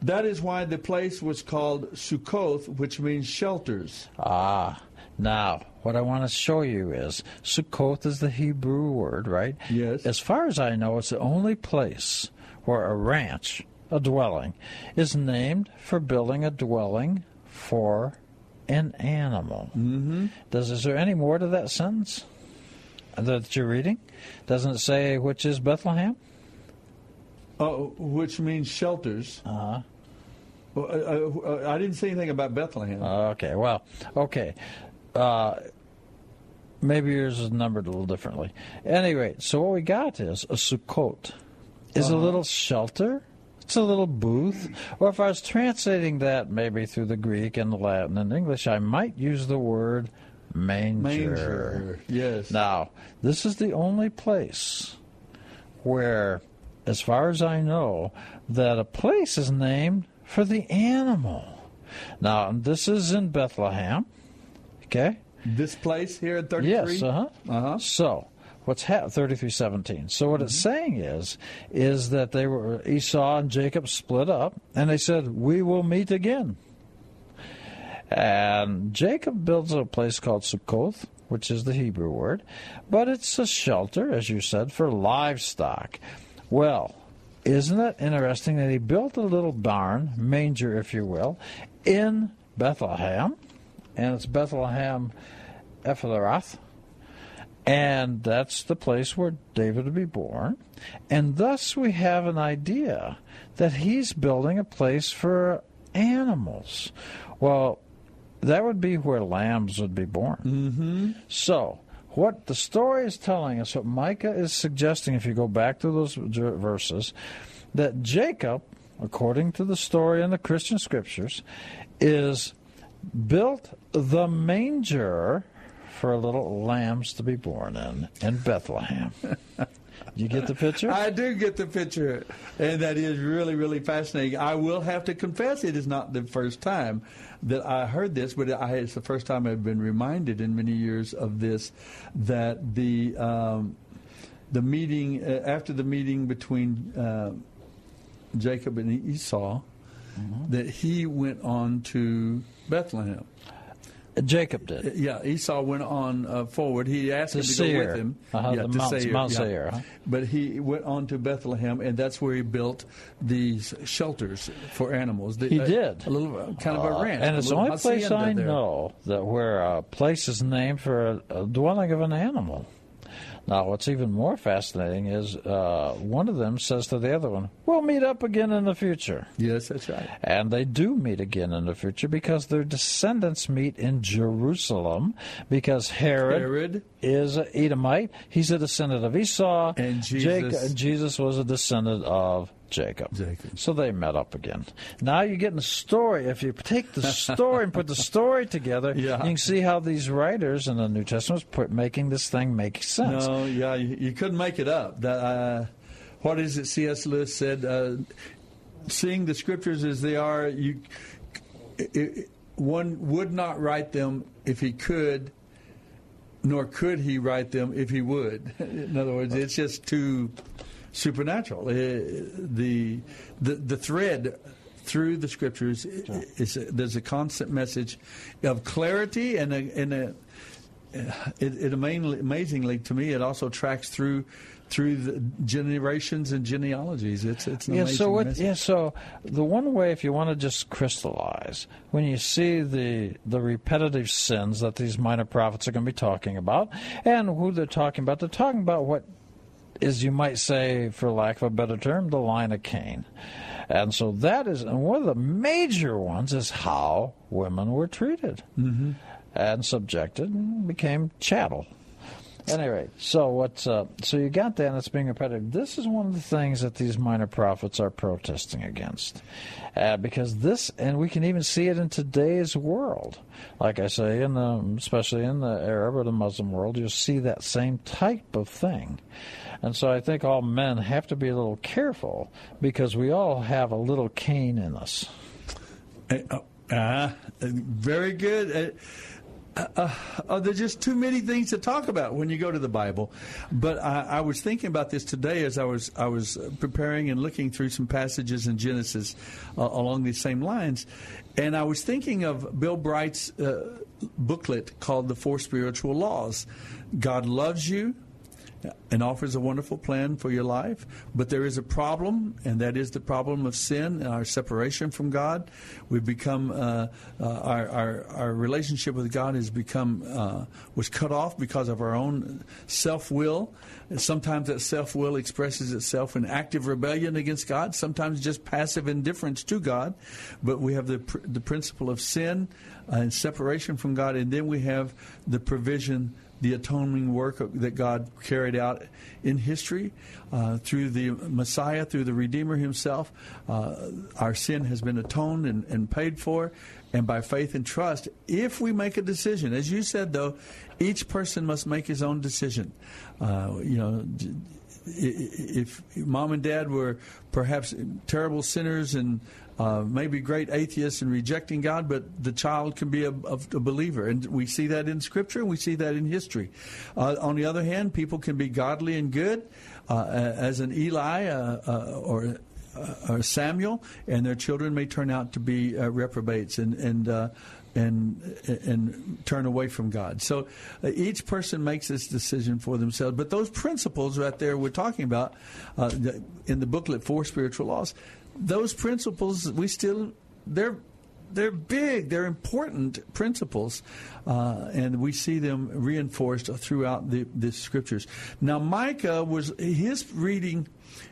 That is why the place was called Sukkoth, which means shelters. Ah, now what I want to show you is Sukkoth is the Hebrew word, right? Yes. As far as I know, it's the only place where a ranch, a dwelling, is named for building a dwelling for an animal. Mm-hmm. Does is there any more to that sentence that you're reading? Doesn't it say which is Bethlehem? Oh, which means shelters. Uh-huh. Well, I, I, I didn't say anything about Bethlehem. Okay. Well. Okay. Uh, maybe yours is numbered a little differently. Anyway, so what we got is a Sukkot is uh-huh. a little shelter. It's a little booth. Or if I was translating that maybe through the Greek and the Latin and English, I might use the word manger. Manger, yes. Now, this is the only place where, as far as I know, that a place is named for the animal. Now, this is in Bethlehem, okay? This place here at thirty-three? Yes, uh-huh. Uh-huh. So, what's ha- thirty-three seventeen. So what mm-hmm. it's saying is, is that they were, Esau and Jacob split up, and they said, we will meet again. And Jacob builds a place called Sukkoth, which is the Hebrew word, but it's a shelter, as you said, for livestock. Well, isn't it interesting that he built a little barn, manger, if you will, in Bethlehem, and it's Bethlehem Ephrathah, and that's the place where David would be born, and thus we have an idea that he's building a place for animals. Well, that would be where lambs would be born. Mm-hmm. So, what the story is telling us, what Micah is suggesting, if you go back to those verses, that Jacob, according to the story in the Christian scriptures, is built the manger for little lambs to be born in, in Bethlehem. You get the picture? I do get the picture, and that is really, really fascinating. I will have to confess it is not the first time that I heard this, but I, it's the first time I've been reminded in many years of this, that the um, the meeting, uh, after the meeting between uh, Jacob and Esau, mm-hmm. that he went on to Bethlehem. Jacob did. Yeah, Esau went on uh, forward. He asked to him to Seir. go with him. Uh-huh, yeah, to Mount Seir. Mount Seir yeah. huh? But he went on to Bethlehem, and that's where he built these shelters for animals. The, he uh, did. A little uh, kind of a ranch. Uh, and it's the only place I there. know that where a place is named for a, a dwelling of an animal. Now, what's even more fascinating is uh, one of them says to the other one, we'll meet up again in the future. Yes, that's right. And they do meet again in the future because their descendants meet in Jerusalem because Herod, Herod. is an Edomite. He's a descendant of Esau. And Jesus. Jacob, Jesus was a descendant of Jacob. Jacob. So they met up again. Now you're getting a story. If you take the story and put the story together, yeah. you can see how these writers in the New Testament are making this thing make sense. No, yeah, you, you couldn't make it up. That, uh, what is it C S Lewis said? Uh, seeing the scriptures as they are, you it, one would not write them if he could, nor could he write them if he would. In other words, it's just too supernatural. The, the the thread through the scriptures is, is there's a constant message of clarity, and a, and a, it, it amazingly, amazingly to me it also tracks through through the generations and genealogies. It's it's an yeah. Amazing so what, yeah. So the one way, if you want to just crystallize, when you see the the repetitive sins that these minor prophets are going to be talking about, and who they're talking about, they're talking about what is, you might say, for lack of a better term, the line of Cain. And so that is, and one of the major ones is how women were treated mm-hmm. and subjected and became chattel. Anyway, so what's uh, so you got that, and it's being repetitive. This is one of the things that these minor prophets are protesting against, uh, because this, and we can even see it in today's world. Like I say, in the, especially in the Arab or the Muslim world, you'll see that same type of thing. And so I think all men have to be a little careful because we all have a little Cain in us. Uh, uh, very good. Uh, Uh, uh, there's just too many things to talk about when you go to the Bible. But I, I was thinking about this today as I was I was preparing and looking through some passages in Genesis uh, along these same lines. And I was thinking of Bill Bright's uh, booklet called The Four Spiritual Laws. God loves you and offers a wonderful plan for your life. But there is a problem, and that is the problem of sin and our separation from God. We've become, uh, uh, our, our our relationship with God has become, uh, was cut off because of our own self-will. And sometimes that self-will expresses itself in active rebellion against God, sometimes just passive indifference to God. But we have the pr- the principle of sin uh, and separation from God, and then we have the provision the atoning work that God carried out in history uh, through the Messiah, through the Redeemer himself. Uh, our sin has been atoned and, and paid for, and by faith and trust, if we make a decision. As you said, though, each person must make his own decision. Uh, you know, if mom and dad were perhaps terrible sinners and Uh, maybe great atheists and rejecting God, but the child can be a, a, a believer. And we see that in Scripture, and we see that in history. Uh, on the other hand, people can be godly and good, uh, as an Eli uh, uh, or, uh, or Samuel, and their children may turn out to be uh, reprobates and and uh, and and turn away from God. So uh, each person makes this decision for themselves. But those principles right there we're talking about uh, in the booklet, Four Spiritual Laws, those principles, we still, they're they're big, they're important principles, uh, and we see them reinforced throughout the, the Scriptures. Now, Micah was, his reading,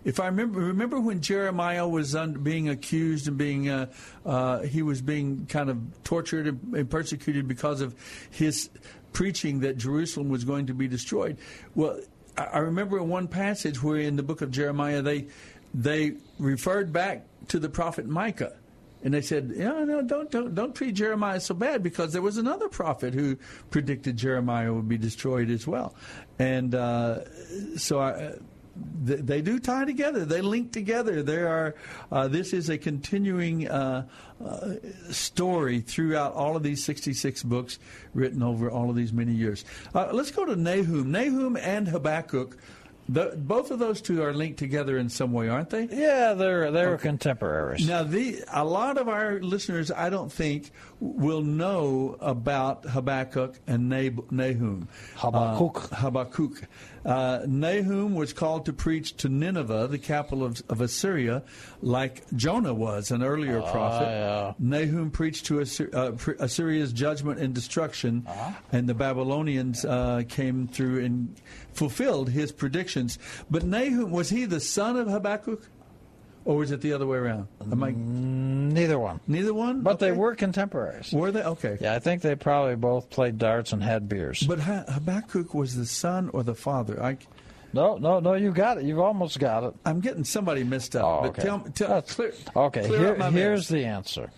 if I remember, remember when Jeremiah was un, being accused and being, uh, uh, he was being kind of tortured and persecuted because of his preaching that Jerusalem was going to be destroyed. Well, I, I remember one passage where in the book of Jeremiah, they, They referred back to the prophet Micah, and they said, "Yeah, no, don't don't don't treat Jeremiah so bad, because there was another prophet who predicted Jeremiah would be destroyed as well." And uh, so I, th- they do tie together; they link together. There are uh, this is a continuing uh, uh, story throughout all of these sixty-six books written over all of these many years. Uh, let's go to Nahum, Nahum and Habakkuk. The, both of those two are linked together in some way, aren't they? Yeah, they're they're okay. Contemporaries. Now, the, a lot of our listeners, I don't think, will know about Habakkuk and Nahum. Habakkuk. Uh, Habakkuk. Uh, Nahum was called to preach to Nineveh, the capital of, of Assyria, like Jonah was, an earlier uh, prophet. Yeah. Nahum preached to Assy- uh, pre- Assyria's judgment and destruction, uh-huh. and the Babylonians uh, came through and fulfilled his predictions. But Nahum, was he the son of Habakkuk? Or was it the other way around? Am I... Neither one. Neither one? But okay. They were contemporaries. Were they? Okay. Yeah, I think they probably both played darts and had beers. But ha- Habakkuk was the son or the father? I... No, no, no, you got it. You've almost got it. I'm getting somebody messed up. Oh, okay. But tell, tell, clear, okay, clear Here, up my here's the answer.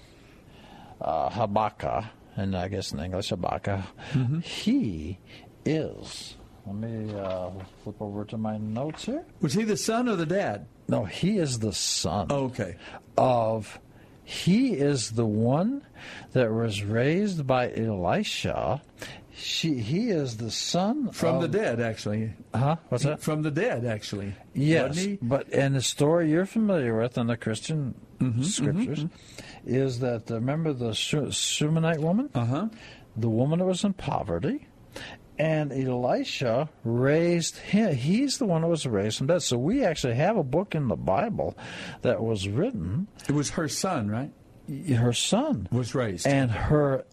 Uh, Habakkuk, and I guess in English, Habakkuk, mm-hmm. he is... Let me uh, flip over to my notes here. Was he the son or the dad? No, he is the son. Oh, okay. Of, he is the one that was raised by Elisha. She, he is the son from of, the dead, actually. Huh? What's that? From the dead, actually. Yes, but and the story you're familiar with in the Christian mm-hmm, scriptures mm-hmm. is that remember the Shunammite woman, uh-huh. the woman that was in poverty. And Elisha raised him. He's the one who was raised from death. So we actually have a book in the Bible that was written. It was her son, right? Her son was raised, and her,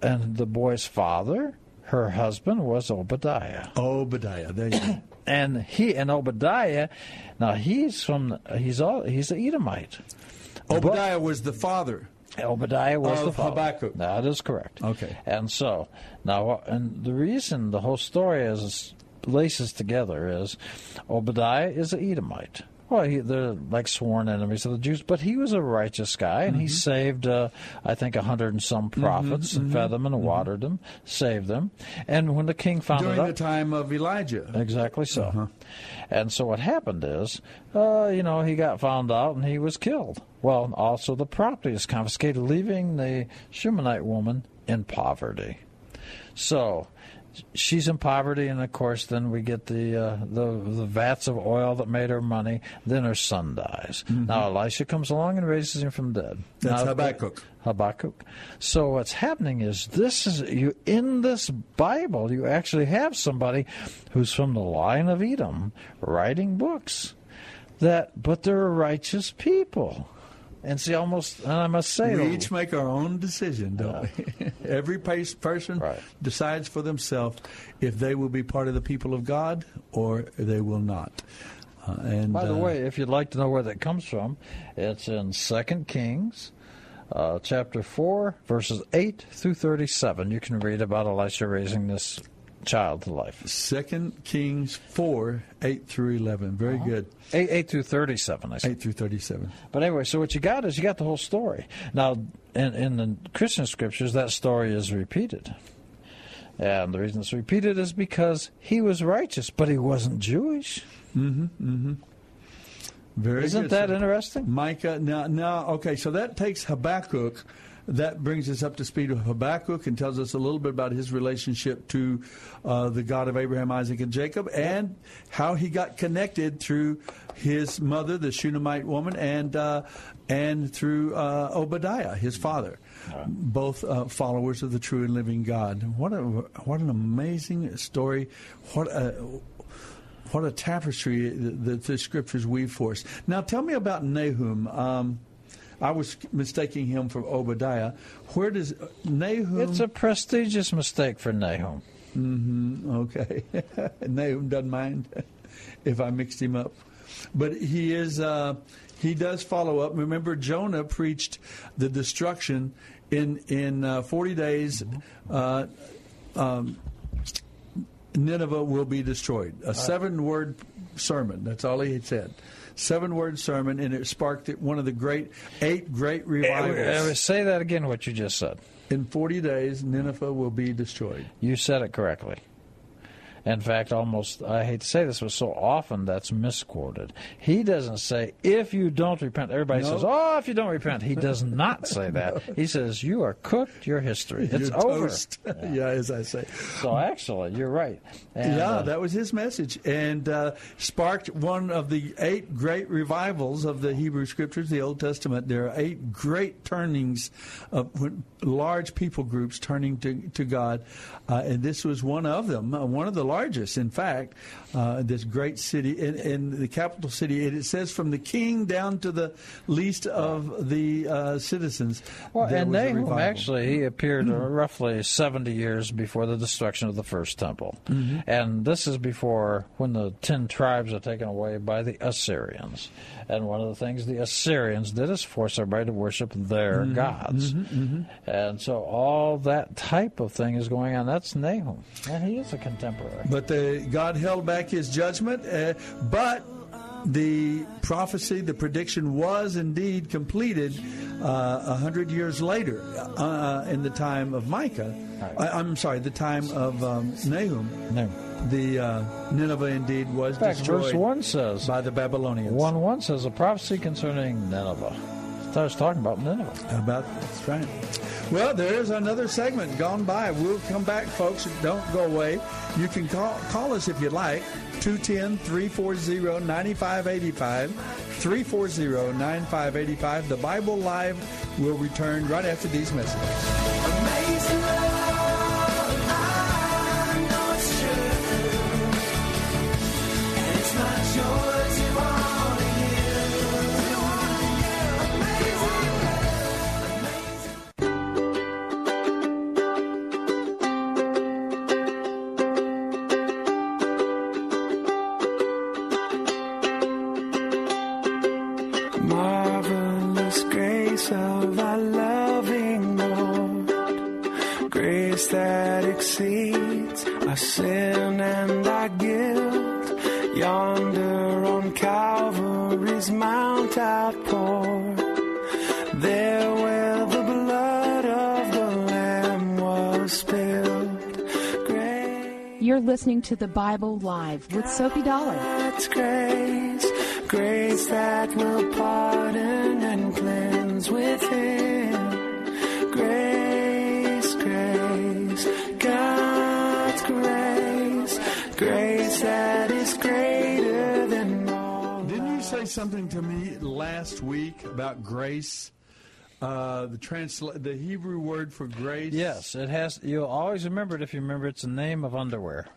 and the boy's father, her husband was Obadiah. Obadiah, there you go. And he and Obadiah. Now he's from. He's all. He's an Edomite. Obadiah but, was the father. Obadiah was of the father. Habakkuk. That is correct. Okay. And so, now, and the reason the whole story is laces together is Obadiah is an Edomite. Well, he, they're like sworn enemies of the Jews, but he was a righteous guy, and mm-hmm. he saved, uh, I think, a hundred and some prophets, mm-hmm, and mm-hmm, fed them and mm-hmm. watered them, saved them. And when the king found During it out... During the time of Elijah. Exactly so. Uh-huh. And so what happened is, uh, you know, he got found out and he was killed. Well, also the property is confiscated, leaving the Shunammite woman in poverty. So... She's in poverty, and of course, then we get the, uh, the the vats of oil that made her money. Then her son dies. Mm-hmm. Now Elisha comes along and raises him from the dead. That's now, Habakkuk. Habakkuk. So what's happening is this is you in this Bible. You actually have somebody who's from the line of Edom writing books that, but they're righteous people. And see, almost, and I must say... We each make our own decision, don't yeah. we? Every person right. decides for themselves if they will be part of the people of God or they will not. Uh, and By the uh, way, if you'd like to know where that comes from, it's in Second Kings uh, chapter four, verses eight through thirty-seven. You can read about Elisha raising this child to life. Second Kings four, eight through eleven. Very uh-huh. good. eight, eight through thirty-seven, I see. eight through thirty-seven. But anyway, so what you got is you got the whole story. Now, in, in the Christian scriptures, that story is repeated. And the reason it's repeated is because he was righteous, but he wasn't Jewish. Mm-hmm, mm-hmm. Very Isn't good. that so, interesting? Micah, now, now, okay, so that takes Habakkuk. That brings us up to speed with Habakkuk and tells us a little bit about his relationship to uh, the God of Abraham, Isaac, and Jacob, and how he got connected through his mother, the Shunammite woman, and uh, and through uh, Obadiah, his father, right. both uh, followers of the true and living God. What a what an amazing story! What a what a tapestry that the scriptures weave for us. Now, tell me about Nahum. Um, I was mistaking him for Obadiah. Where does Nahum... It's a prestigious mistake for Nahum. Mm-hmm. Okay. Nahum doesn't mind if I mixed him up. But he is... Uh, he does follow up. Remember, Jonah preached the destruction in, in uh, forty days. Mm-hmm. Uh, um, Nineveh will be destroyed. A seven-word sermon. That's all he had said. Seven-word sermon, and it sparked one of the great eight great revivals. Say that again, what you just said. In forty days, Nineveh will be destroyed. You said it correctly. In fact, almost, I hate to say this, but so often that's misquoted. He doesn't say, if you don't repent. Everybody nope. says, oh, if you don't repent. He does not say that. No. He says, you are cooked, your history. It's you're over. Toast. Yeah. yeah, as I say. So actually, you're right. And, yeah, uh, that was his message. And uh, sparked one of the eight great revivals of the Hebrew Scriptures, the Old Testament. There are eight great turnings of when large people groups turning to, to God. Uh, and this was one of them, uh, one of the large largest, in fact, uh, this great city, in, in the capital city. And it says from the king down to the least of the uh, citizens. Well, and Nahum, actually, he appeared mm-hmm. roughly seventy years before the destruction of the first temple. Mm-hmm. And this is before when the ten tribes are taken away by the Assyrians. And one of the things the Assyrians did is force everybody to worship their mm-hmm. gods. Mm-hmm. Mm-hmm. And so all that type of thing is going on. That's Nahum. And he is a contemporary. But the, God held back his judgment, uh, but the prophecy, the prediction was indeed completed a uh, hundred years later uh, in the time of Micah. I, I'm sorry, the time of um, Nahum. No. The uh, Nineveh indeed was in fact, destroyed verse one says, by the Babylonians. one one says, a prophecy concerning Nineveh. I was talking about Nineveh. About, that's right. Well, there is another segment gone by. We'll come back, folks. Don't go away. You can call call us if you'd like. two one zero, three four zero, nine five eight five. three four zero, nine five eight five. The Bible Live will return right after these messages. Amazing love. I know it's true. And it's not yours you want to hear. You want to hear. Amazing love. Listening to the Bible Live with Soapy Dollar. That's grace, grace that will pardon and cleanse within. Grace, grace, God's grace, grace that is greater than all. Didn't you say something to me last week about grace? Uh, the transla- the Hebrew word for grace. Yes, it has. You'll always remember it if you remember. It's the name of underwear.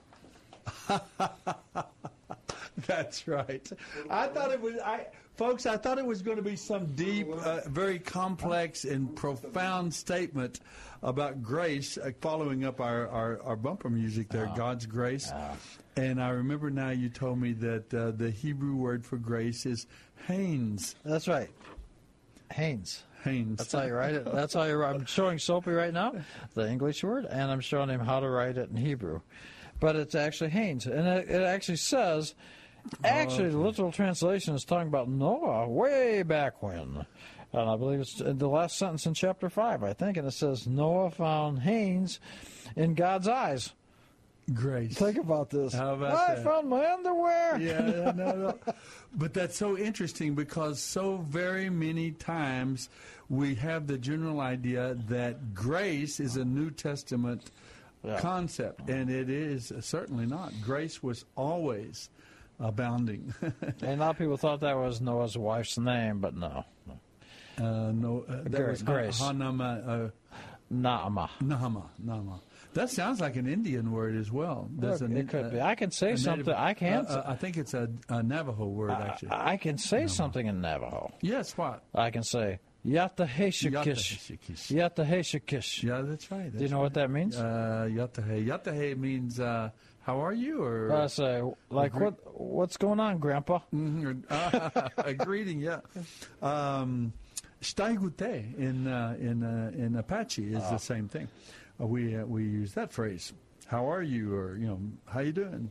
That's right. I thought it was. I folks, I thought it was going to be some deep, uh, very complex and profound statement about grace. Uh, following up our, our, our bumper music there, oh. God's grace. Oh. And I remember now you told me that uh, the Hebrew word for grace is haines. That's right. Haines. Haines. That's how you write it. That's how you write. I'm showing Soapy right now the English word, and I'm showing him how to write it in Hebrew. but it's actually Haynes. And it, it actually says, actually, the literal translation is talking about Noah way back when. And I believe it's the last sentence in chapter five, I think. And it says, Noah found Haynes in God's eyes. Grace. Think about this. How about I that? Found my underwear. Yeah, no, no. But that's so interesting because so very many times we have the general idea that grace is a New Testament yeah. concept, and it is certainly not. Grace was always abounding. And a lot of people thought that was Noah's wife's name, but no. Uh, no, uh, that Grace. was Grace. Ha- Hanama, uh, Naama. Naama. Naama. That sounds like an Indian word as well. Look, an, it could uh, be. I can say something. Native, I can. Uh, uh, I think it's a, a Navajo word, I, actually. I can say Naama. something in Navajo. Yes, what? I can say, Yataheshikish. Yataheshikish. Yeah, that's right. That's Do you know right. what that means? Uh, Yatahe. Yatahe means, uh, how are you? Or I say, like, gre- what? what's going on, Grandpa? Mm-hmm. Uh, a greeting, yeah. Um, Shtaigute in, uh, in, uh, in Apache is uh. the same thing. We uh, we use that phrase. How are you? Or, you know, how you doing?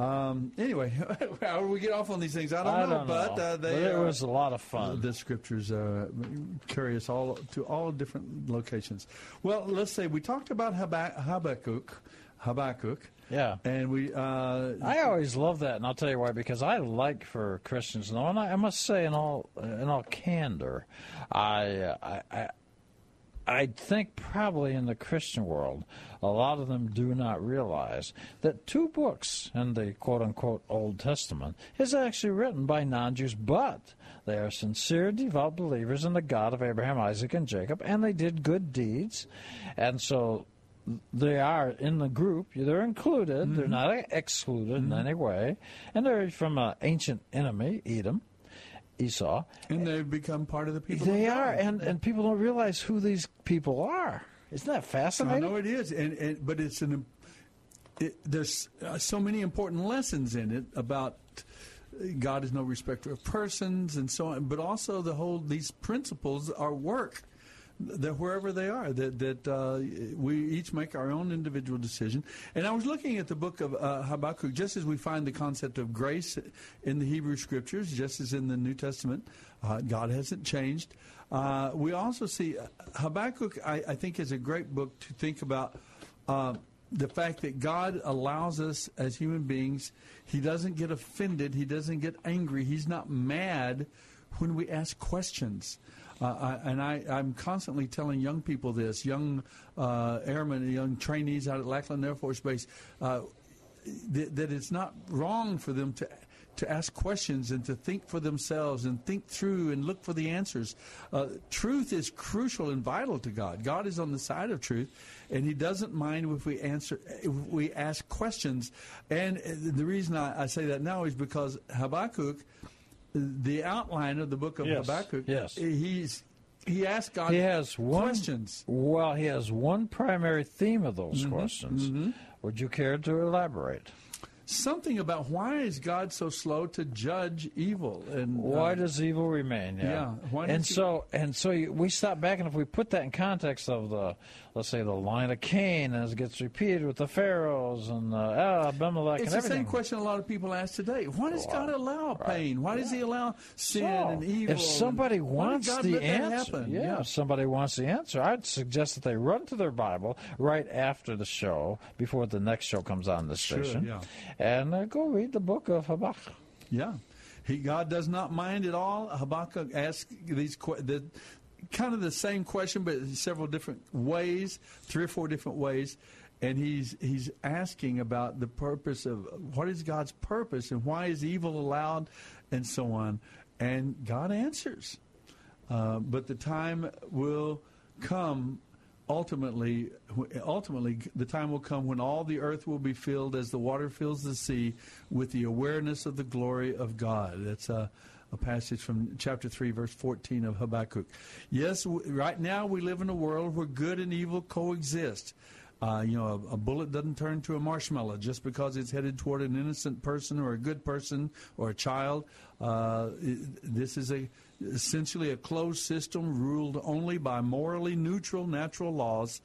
Um, anyway, how do we get off on these things? I don't I know, don't but know. Uh, they but it are, was a lot of fun. The scriptures uh, carry us all to all different locations. Well, let's say we talked about Habakkuk, Habakkuk. Yeah. And we. Uh, I always love that, and I'll tell you why. Because I like for Christians to know, and I, I must say, in all in all candor, I I. I I think probably in the Christian world, a lot of them do not realize that two books in the quote-unquote Old Testament is actually written by non-Jews, but they are sincere, devout believers in the God of Abraham, Isaac, and Jacob, and they did good deeds, and so they are in the group. They're included. Mm-hmm. They're not excluded mm-hmm. in any way, and they're from an ancient enemy, Edom. Esau. And they've become part of the people. They are, and, and people don't realize who these people are. Isn't that fascinating? I know it is, and, and but it's an it, there's so many important lessons in it about God is no respecter of persons and so on, but also the whole these principles are work. That wherever they are, that that uh, we each make our own individual decision. And I was looking at the book of uh, Habakkuk, just as we find the concept of grace in the Hebrew Scriptures, just as in the New Testament, uh, God hasn't changed. Uh, we also see Habakkuk, I, I think, is a great book to think about uh, the fact that God allows us as human beings. He doesn't get offended. He doesn't get angry. He's not mad when we ask questions. Uh, I, and I, I'm constantly telling young people this, young uh, airmen, young trainees out at Lackland Air Force Base, uh, th- that it's not wrong for them to to ask questions and to think for themselves and think through and look for the answers. Uh, truth is crucial and vital to God. God is on the side of truth, and He doesn't mind if we answer, if we ask questions. And the reason I, I say that now is because Habakkuk, the outline of the book of yes, Habakkuk, yes. he's he asked God he has one, questions. Well, he has one primary theme of those mm-hmm, questions. Mm-hmm. Would you care to elaborate? Something about why is God so slow to judge evil, and why uh, does evil remain? Yeah, yeah why and, so, and so and so we stop back, and if we put that in context of the, let's say, the line of Cain, as it gets repeated with the Pharaohs and uh, Abimelech, it's and everything. It's the same question a lot of people ask today. Why does well, God allow right. pain? Why yeah. does He allow sin so, and evil? If somebody and, wants the answer, yeah, yeah, if somebody wants the answer, I'd suggest that they run to their Bible right after the show, before the next show comes on the station. Sure, yeah. And uh, go read the book of Habakkuk. Yeah. He, God does not mind at all. Habakkuk asks these que- the, kind of the same question, but in several different ways, three or four different ways. And he's he's asking about the purpose of what is God's purpose and why is evil allowed and so on. And God answers. Uh, but the time will come. Ultimately, ultimately, the time will come when all the earth will be filled as the water fills the sea with the awareness of the glory of God. That's a, a passage from chapter three, verse fourteen of Habakkuk. Yes, w- right now we live in a world where good and evil coexist. Uh, you know, a, a bullet doesn't turn to a marshmallow just because it's headed toward an innocent person or a good person or a child. Uh, this is a... essentially a closed system ruled only by morally neutral natural laws,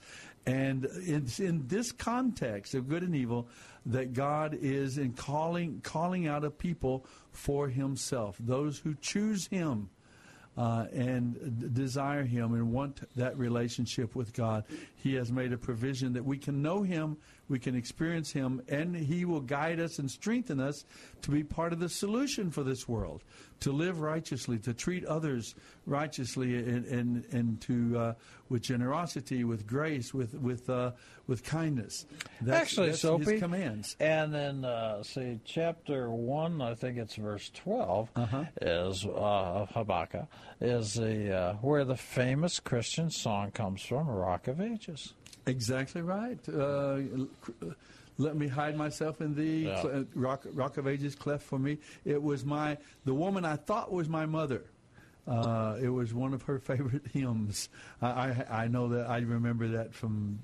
And it's in this context of good and evil that God is in calling calling out a people for himself, those who choose him uh, and d- desire him and want that relationship with God. He has made a provision that we can know him, we can experience him, and he will guide us and strengthen us to be part of the solution for this world, to live righteously, to treat others righteously, and and, and to uh, with generosity, with grace, with with uh, with kindness. That's, Actually, that's Soapy, his commands. And in uh, see chapter one, I think it's verse twelve, uh-huh. is uh, Habakkuk is the uh, where the famous Christian song comes from, "Rock of Ages." Exactly right. Uh, let me hide myself in thee, yeah. Cle- rock, rock of ages, cleft for me. It was my the woman I thought was my mother. Uh, it was one of her favorite hymns. I, I, I know that I remember that from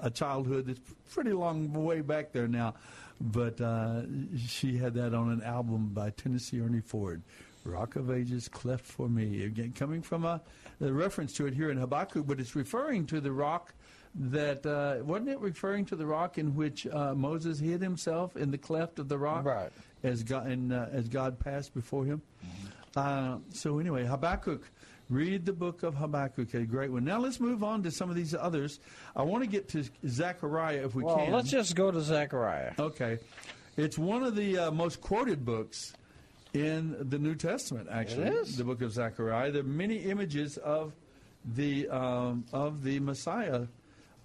a childhood. That's pretty long way back there now, but uh, she had that on an album by Tennessee Ernie Ford. Rock of Ages, cleft for me. Again, coming from a, a reference to it here in Habakkuk, but it's referring to the rock. That uh, wasn't it referring to the rock in which uh, Moses hid himself in the cleft of the rock, right? As God and, uh, as God passed before him. Mm-hmm. Uh, so anyway, Habakkuk, read the book of Habakkuk, a great one. Now let's move on to some of these others. I want to get to Zechariah if we well, can. Well, let's just go to Zechariah. Okay, it's one of the uh, most quoted books in the New Testament. Actually, it is. The book of Zechariah. There are many images of the um, of the Messiah.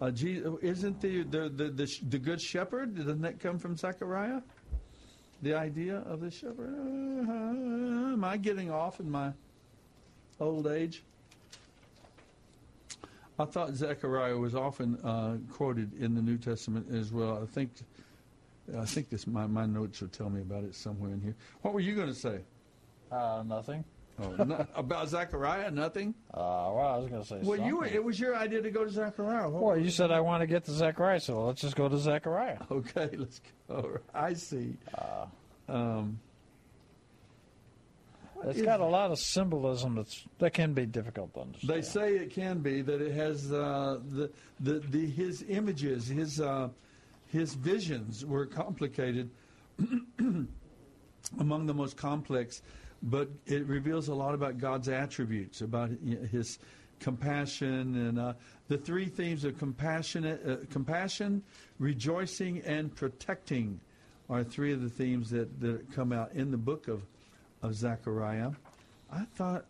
Uh, Jesus, isn't the the, the the the good shepherd, doesn't that come from Zechariah? The idea of the shepherd? Uh, am I getting off in my old age? I thought Zechariah was often uh, quoted in the New Testament as well. I think I think this my, my notes will tell me about it somewhere in here. What were you going to say? Uh, nothing. Oh, no, about Zechariah, nothing? Uh, well, I was going to say well, something. Well, it was your idea to go to Zechariah. What well, you said I want to get to Zechariah, so let's just go to Zechariah. Okay, let's go. I see. Uh, um, it's got a lot of symbolism that's, that can be difficult to understand. They say it can be, that it has uh, the, the the his images, his uh, his visions were complicated, among the most complex. But it reveals a lot about God's attributes, about his compassion, and uh, the three themes of compassionate, uh, compassion, rejoicing, and protecting are three of the themes that, that come out in the book of, of Zechariah. I thought,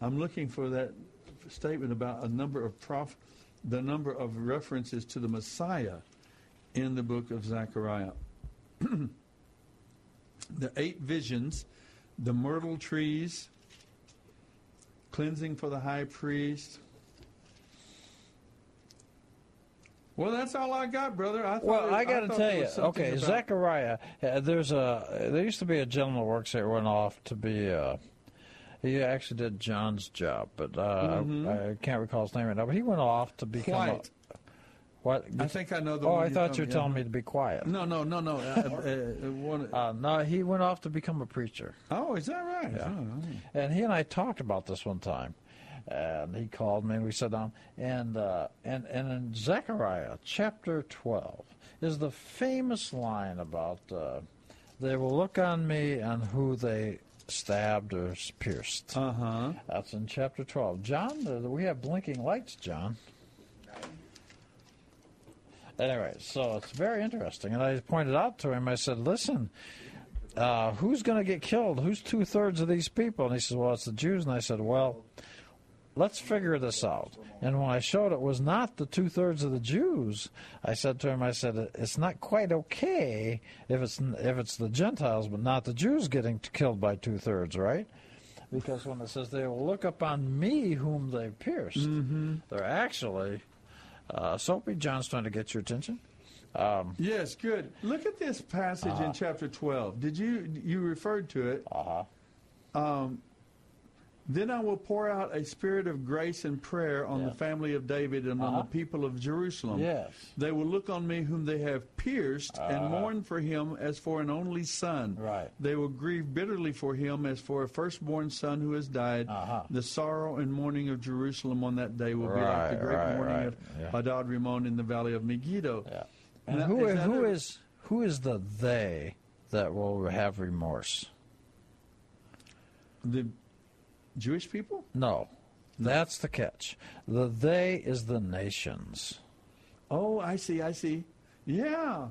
I'm looking for that statement about a number of prof, the number of references to the Messiah in the book of Zechariah. The eight visions, the myrtle trees, cleansing for the high priest. Well, that's all I got, brother. I thought well, it, I got to tell you, okay, about... Zechariah. Uh, there's a there used to be a gentleman who works here went off to be. Uh, he actually did John's job, but uh, mm-hmm. I, I can't recall his name right now. But he went off to become. White. A, What? I think I know the. Oh, I thought you were telling me to be quiet. No, no, no, no. uh, uh, uh, no, he went off to become a preacher. Oh, is that right? Yeah. Oh, yeah. And he and I talked about this one time, and he called me and we sat down. And uh, and and in Zechariah chapter twelve is the famous line about uh, they will look on me and who they stabbed or pierced. Uh huh. That's in chapter twelve. John, uh, we have blinking lights, John. Anyway, so it's very interesting. And I pointed out to him, I said, listen, uh, who's going to get killed? Who's two-thirds of these people? And he said, well, it's the Jews. And I said, well, let's figure this out. And when I showed it was not the two-thirds of the Jews, I said to him, I said, it's not quite okay if it's if it's the Gentiles, but not the Jews getting killed by two-thirds, right? Because when it says they will look upon me whom they pierced, mm-hmm. they're actually... Uh, Soapy, John's trying to get your attention. Um, yes, good. Look at this passage uh-huh. in chapter twelve. Did you you referred to it? Uh huh. Um, Then I will pour out a spirit of grace and prayer on yeah. the family of David and uh-huh. on the people of Jerusalem. Yes. They will look on me whom they have pierced uh-huh. and mourn for him as for an only son. Right. They will grieve bitterly for him as for a firstborn son who has died. Uh-huh. The sorrow and mourning of Jerusalem on that day will right, be like the great right, mourning right. of yeah. Hadad Rimon in the valley of Megiddo. Yeah. And, and who, is, who, is, who is the they that will have remorse? The Jewish people? No. That's the catch. The they is the nations. Oh, I see, I see. Yeah.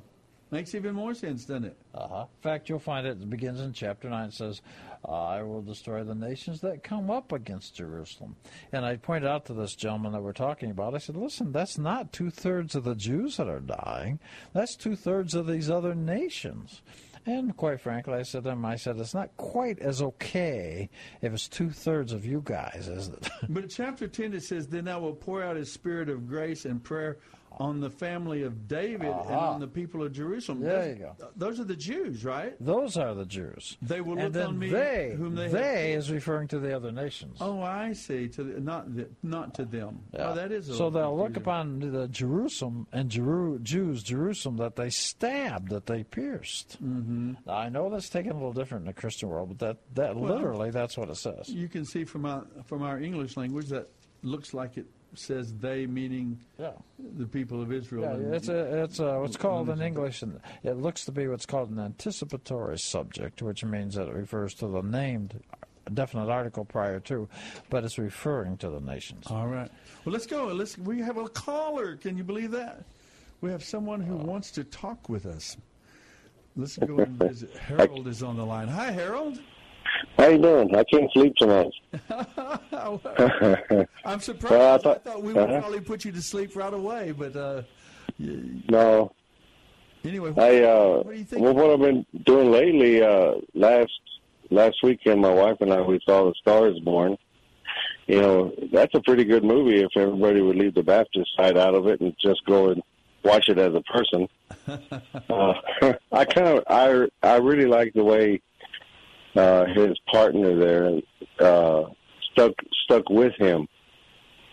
Makes even more sense, doesn't it? Uh-huh. In fact, you'll find it begins in chapter nine. It says, I will destroy the nations that come up against Jerusalem. And I pointed out to this gentleman that we're talking about, I said, listen, that's not two-thirds of the Jews that are dying. That's two-thirds of these other nations. And quite frankly, I said to him, I said, it's not quite as okay if it's two-thirds of you guys, is it? But in chapter ten, it says, then I will pour out his spirit of grace and prayer on the family of David uh-huh. and on the people of Jerusalem. There those, you go. Those are the Jews, right? Those are the Jews. They will and look on me they, whom they They have. Is referring to the other nations. Oh, I see. To the, not the, not to them. Yeah. Oh, that is a so they'll confusion. Look upon the Jerusalem and Jeru- Jews, Jerusalem, that they stabbed, that they pierced. Mm-hmm. Now, I know that's taken a little different in the Christian world, but that, that well, literally, that's what it says. You can see from our, from our English language that looks like it says they, meaning yeah. the people of Israel. Yeah, it's a, it's a, what's called in English, and it looks to be what's called an anticipatory subject, which means that it refers to the named definite article prior to, but it's referring to the nations. All right. Well, let's go. Let's. We have a caller. Can you believe that? We have someone who oh. wants to talk with us. Let's go and visit. Harold is on the line. Hi, Harold. How you doing? I can't sleep tonight. I'm surprised. Well, I, thought, I thought we would uh-huh. probably put you to sleep right away, but uh, no. Anyway, what, I, uh, what do you think? Well, what I've been doing lately, uh, last last weekend, my wife and I we saw The Star Is Born. You know, that's a pretty good movie. If everybody would leave the Baptist side out of it and just go and watch it as a person, uh, I kind of I I really like the way. Uh, his partner there uh, stuck stuck with him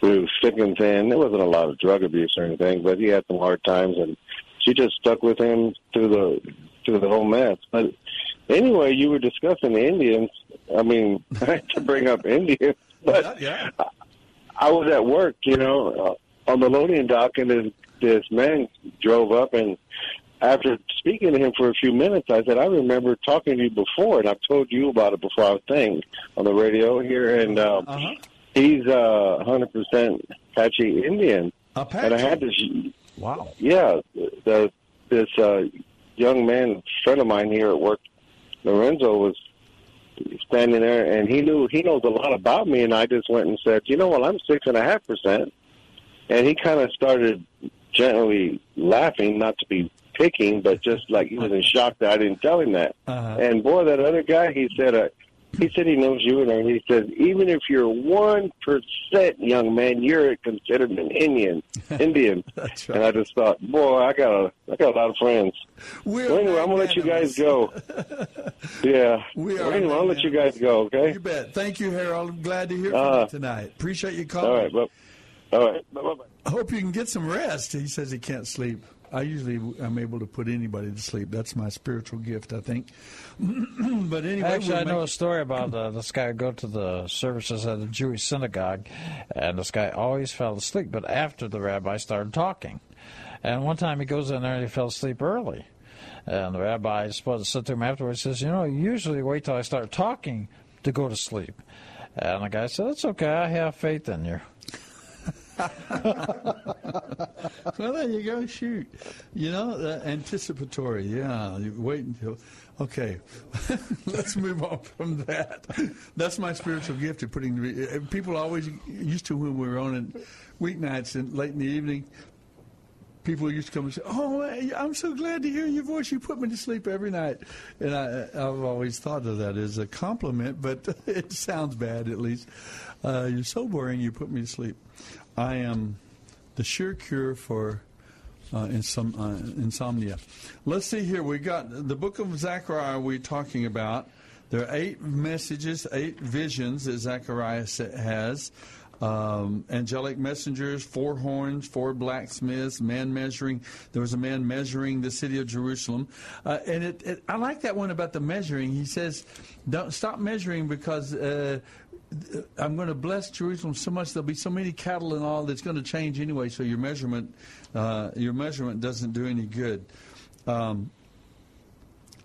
through thick and thin. There wasn't a lot of drug abuse or anything, but he had some hard times, and she just stuck with him through the through the whole mess. But anyway, you were discussing the Indians. I mean, to bring up Indians, but yeah, yeah. I, I was at work, you know, uh, on the loading dock, and this this man drove up and. After speaking to him for a few minutes, I said, I remember talking to you before, and I've told you about it before I was saying on the radio here, and um, uh-huh. he's uh, one hundred percent Apache Indian. Apache? And I had this, wow. yeah, the, this uh, young man, friend of mine here at work, Lorenzo, was standing there, and he knew he knows a lot about me, and I just went and said, you know what, well, I'm six point five percent, and he kind of started gently laughing, not to be picking, but just like he was in shock that I didn't tell him that. Uh-huh. And boy, that other guy, he said, uh, he said he knows you, and he said, even if you're one percent, young man, you're considered an Indian. Indian. That's right. And I just thought, boy, I got a, I got a lot of friends. We're well, anyway, I'm gonna let you guys go. yeah. We are well, anyway, I'll let you guys go. Okay. You bet. Thank you, Harold. I'm glad to hear from uh, you tonight. Appreciate you calling. All right. Well, all right. Bye. Bye. I hope you can get some rest. He says he can't sleep. I usually am able to put anybody to sleep. That's my spiritual gift, I think. But anyway, actually, we'll I know it... a story about uh, this guy go to the services at a Jewish synagogue, and this guy always fell asleep. But after the rabbi started talking, and one time he goes in there and he fell asleep early, and the rabbi supposed said to him afterwards, says, "You know, usually wait till I start talking to go to sleep." And the guy said, "It's okay. I have faith in you." Well, there you go. Shoot, you know, uh, anticipatory. Yeah, you wait until. Okay, let's move on from that. That's my spiritual gift of putting. People always used to when we were on in weeknights and late in the evening. People used to come and say, "Oh, I'm so glad to hear your voice. You put me to sleep every night." And I, I've always thought of that as a compliment, but it sounds bad at least. Uh, you're so boring. You put me to sleep. I am the sure cure for uh, insom- uh, insomnia. Let's see here. We got the book of Zechariah we're talking about. There are eight messages, eight visions that Zechariah has. Um, angelic messengers, four horns, four blacksmiths, man measuring. There was a man measuring the city of Jerusalem. Uh, and it, it, I like that one about the measuring. He says, don't stop measuring because uh, I'm going to bless Jerusalem so much. There'll be so many cattle and all that's going to change anyway. So your measurement, uh, your measurement doesn't do any good. Um,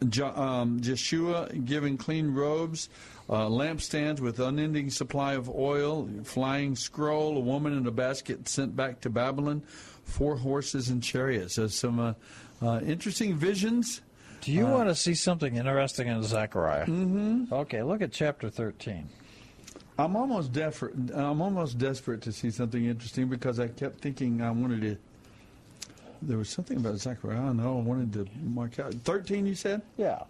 jo- um, Joshua giving clean robes. Uh, lampstands with unending supply of oil, flying scroll, a woman in a basket sent back to Babylon, four horses and chariots. So some uh, uh, interesting visions. Do you uh, want to see something interesting in Zechariah? Mm-hmm. Okay, look at chapter thirteen. I'm almost desperate. I'm almost desperate to see something interesting because I kept thinking I wanted to. There was something about Zechariah. I know I wanted to mark out thirteen. You said, yeah.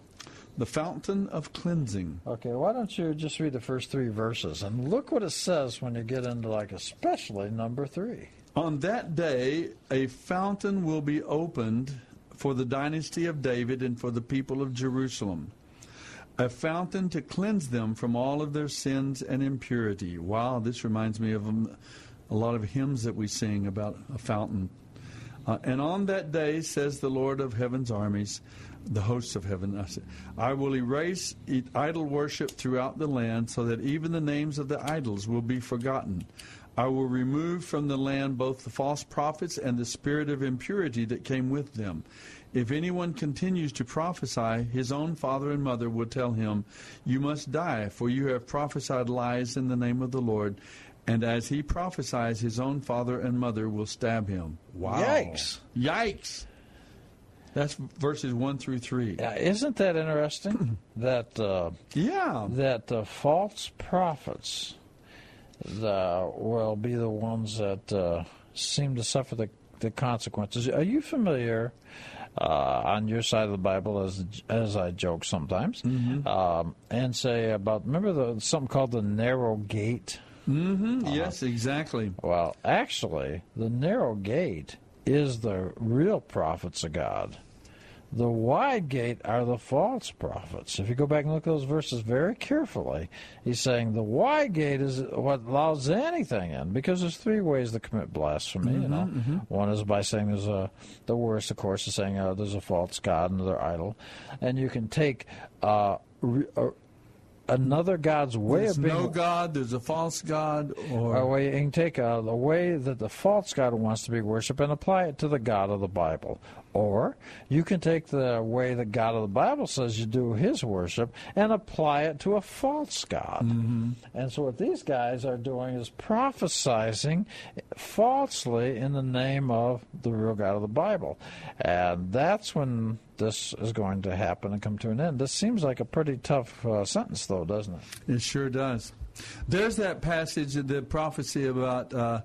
The fountain of cleansing. Okay, why don't you just read the first three verses and look what it says when you get into, like, especially number three. On that day, a fountain will be opened for the dynasty of David and for the people of Jerusalem, a fountain to cleanse them from all of their sins and impurity. Wow, this reminds me of a lot of hymns that we sing about a fountain. Uh, and on that day, says the Lord of heaven's armies, the hosts of heaven, I will erase idol worship throughout the land so that even the names of the idols will be forgotten. I will remove from the land both the false prophets and the spirit of impurity that came with them. If anyone continues to prophesy, his own father and mother will tell him, you must die, for you have prophesied lies in the name of the Lord. And as he prophesies, his own father and mother will stab him. Wow. Yikes. Yikes. That's verses one through three. Uh, isn't that interesting? that uh, yeah. That uh, false prophets uh, will be the ones that uh, seem to suffer the, the consequences. Are you familiar uh, on your side of the Bible, as as I joke sometimes, mm-hmm. um, and say about, remember the, something called the narrow gate? Mm-hmm. Uh, yes, exactly. Well, actually, the narrow gate is the real prophets of God. The wide gate are the false prophets. If you go back and look at those verses very carefully, he's saying the wide gate is what allows anything in, because there's three ways to commit blasphemy. Mm-hmm, you know, mm-hmm. One is by saying there's a, the worst, of course, is saying uh, there's a false god, another idol, and you can take uh, re- uh, another god's way there's of being. There's no god, there's a false god. Or, or you can take uh, the way that the false god wants to be worshipped and apply it to the God of the Bible. Or you can take the way the God of the Bible says you do his worship and apply it to a false god. Mm-hmm. And so what these guys are doing is prophesizing falsely in the name of the real God of the Bible. And that's when this is going to happen and come to an end. This seems like a pretty tough uh, sentence, though, doesn't it? It sure does. There's that passage, the prophecy about... Uh,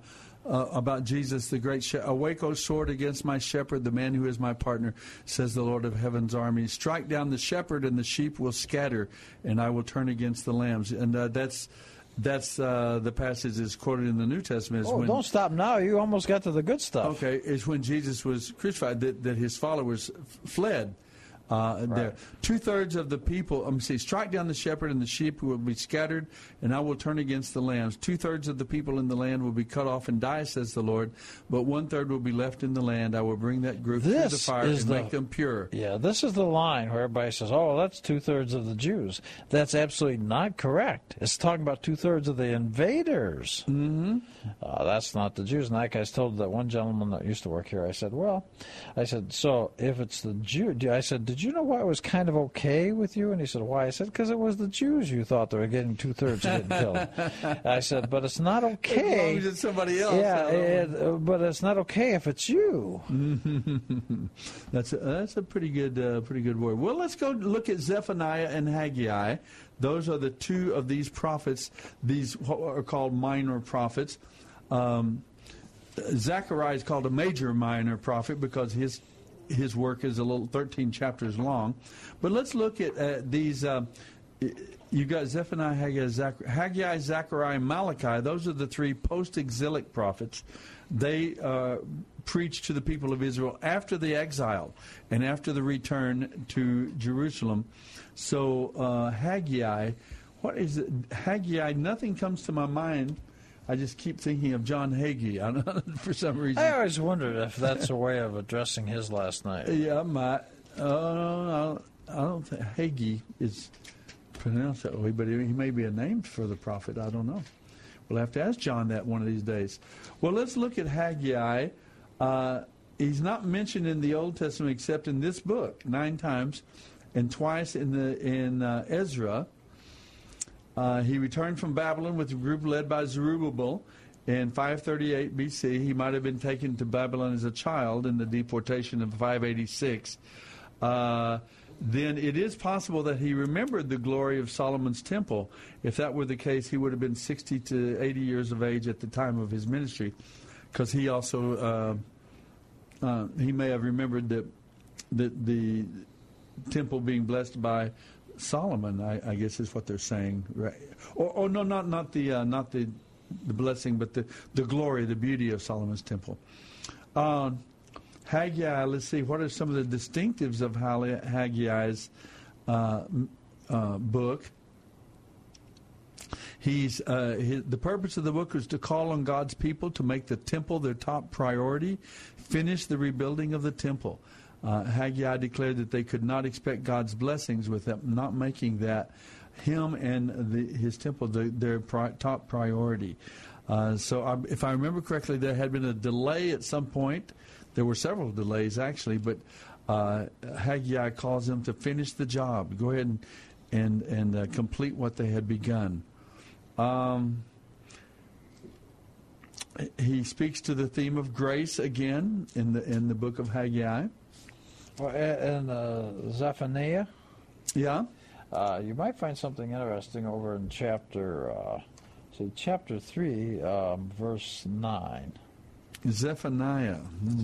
Uh, about Jesus, the great shepherd. Awake, O sword, against my shepherd, the man who is my partner, says the Lord of heaven's army. Strike down the shepherd, and the sheep will scatter, and I will turn against the lambs. And uh, that's that's uh, the passage is quoted in the New Testament. Is oh, when, don't stop now. You almost got to the good stuff. Okay, it's when Jesus was crucified that, that his followers f- fled. Uh, right. There, two-thirds of the people, I'm um, see, strike down the shepherd and the sheep will be scattered, and I will turn against the lambs. Two-thirds of the people in the land will be cut off and die, says the Lord, but one-third will be left in the land. I will bring that group this through the fire and the, make them pure. Yeah, this is the line where everybody says, oh, that's two-thirds of the Jews. That's absolutely not correct. It's talking about two-thirds of the invaders. Mm-hmm. Uh, that's not the Jews. And like I told that one gentleman that used to work here, I said, well, I said, so if it's the Jew, I said, did Did you know why it was kind of okay with you? And he said, why? I said, because it was the Jews you thought they were getting two-thirds getting killed. I said, but it's not okay. As long as it's somebody else. Yeah, it, but it's not okay if it's you. that's a, that's a pretty good uh, pretty good word. Well, let's go look at Zephaniah and Haggai. Those are the two of these prophets, these what are called minor prophets. Um, Zechariah is called a major minor prophet because his His work is a little thirteen chapters long, but let's look at uh, these. Uh, you got Zephaniah, Haggai, Zach- Haggai, Zechariah, Malachi. Those are the three post-exilic prophets. They uh, preached to the people of Israel after the exile and after the return to Jerusalem. So uh, Haggai, what is it? Haggai, nothing comes to my mind. I just keep thinking of John Hagee for some reason. I always wondered if that's a way of addressing his last name. Yeah, my, uh, I don't think Hagee is pronounced that way, but he may be a name for the prophet. I don't know. We'll have to ask John that one of these days. Well, let's look at Haggai. Uh, he's not mentioned in the Old Testament except in this book nine times, and twice in the in uh, Ezra. Uh, he returned from Babylon with a group led by Zerubbabel in five thirty-eight B C. He might have been taken to Babylon as a child in the deportation of five eighty-six. Uh, then it is possible that he remembered the glory of Solomon's temple. If that were the case, he would have been sixty to eighty years of age at the time of his ministry, because he also, uh, uh, he may have remembered that the, the temple being blessed by Solomon, I, I guess, is what they're saying, right? Or, or no, not not the uh, not the the blessing, but the the glory, the beauty of Solomon's temple. Uh, Haggai, let's see, what are some of the distinctives of Haggai's uh, uh, book? He's uh, his, the purpose of the book was to call on God's people to make the temple their top priority, finish the rebuilding of the temple. Uh, Haggai declared that they could not expect God's blessings with them, not making that him and the, his temple the, their pri- top priority. Uh, so I, if I remember correctly, there had been a delay at some point. There were several delays, actually, but uh, Haggai calls them to finish the job. Go ahead and, and, and uh, complete what they had begun. Um, he speaks to the theme of grace again in the in the book of Haggai. Well, in uh, Zephaniah, yeah, uh, you might find something interesting over in chapter, uh, see, chapter three, um, verse nine. Zephaniah,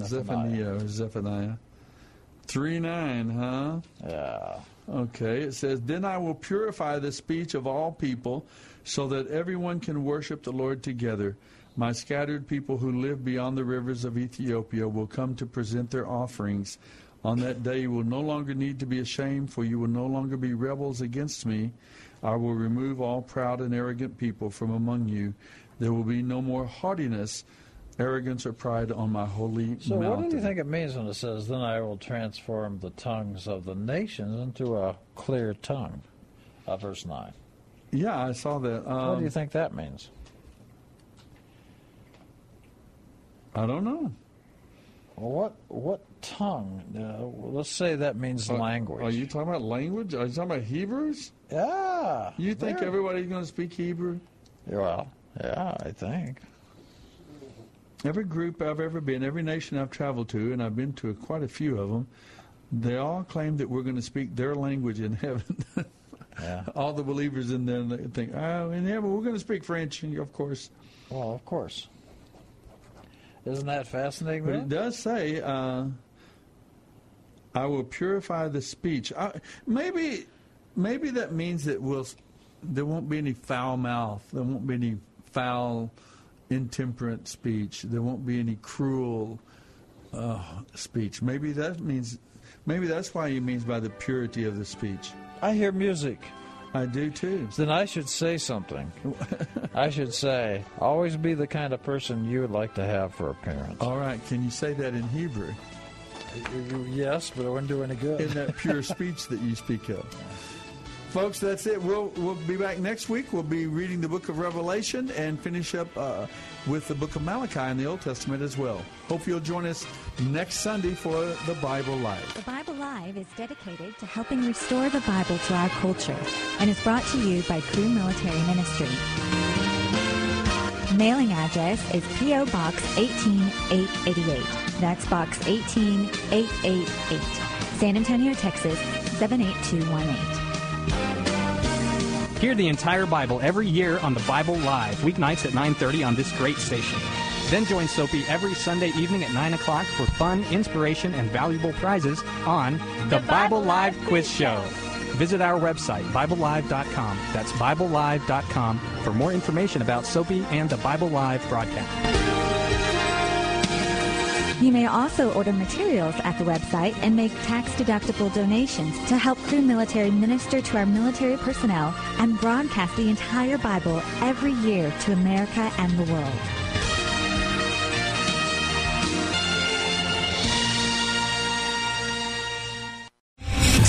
Zephaniah, Zephaniah, or Zephaniah, three nine, huh? Yeah. Okay, it says, "Then I will purify the speech of all people, so that everyone can worship the Lord together. My scattered people who live beyond the rivers of Ethiopia will come to present their offerings. On that day you will no longer need to be ashamed, for you will no longer be rebels against me. I will remove all proud and arrogant people from among you. There will be no more haughtiness, arrogance, or pride on my holy so mountain." So what do you think it means when it says, "Then I will transform the tongues of the nations into a clear tongue," uh, verse nine? Yeah, I saw that. Um, what do you think that means? I don't know. What what tongue? Uh, let's say that means uh, language. Are you talking about language? Are you talking about Hebrews? Yeah. You think there. Everybody's going to speak Hebrew? Well, yeah, I think. Every group I've ever been, every nation I've traveled to, and I've been to quite a few of them, they all claim that we're going to speak their language in heaven. Yeah. All the believers in there think, oh, in heaven we're going to speak French, and of course. Well, of course. Isn't that fascinating? But it does say, uh, "I will purify the speech." I, maybe, maybe that means that we'll, there won't be any foul mouth. There won't be any foul, intemperate speech. There won't be any cruel uh, speech. Maybe that means. Maybe that's why he means by the purity of the speech. I hear music. I do too. Then I should say something. I should say, always be the kind of person you would like to have for a parent. All right. Can you say that in Hebrew? Yes, but it wouldn't do any good. In that pure speech that you speak of. Folks, that's it. We'll we'll be back next week. We'll be reading the book of Revelation and finish up uh, with the book of Malachi in the Old Testament as well. Hope you'll join us next Sunday for The Bible Live. The Bible Live is dedicated to helping restore the Bible to our culture and is brought to you by Crew Military Ministry. Mailing address is P O. Box eighteen eight eighty-eight. That's Box eighteen eight eighty-eight. San Antonio, Texas, seven eight two one eight. Hear the entire Bible every year on The Bible Live, weeknights at nine thirty on this great station. Then join Soapy every Sunday evening at nine o'clock for fun, inspiration, and valuable prizes on The, the Bible, Bible Live Quiz Show. Visit our website, Bible Live dot com. That's Bible Live dot com for more information about Soapy and the Bible Live broadcast. You may also order materials at the website and make tax-deductible donations to help Crew Military minister to our military personnel and broadcast the entire Bible every year to America and the world.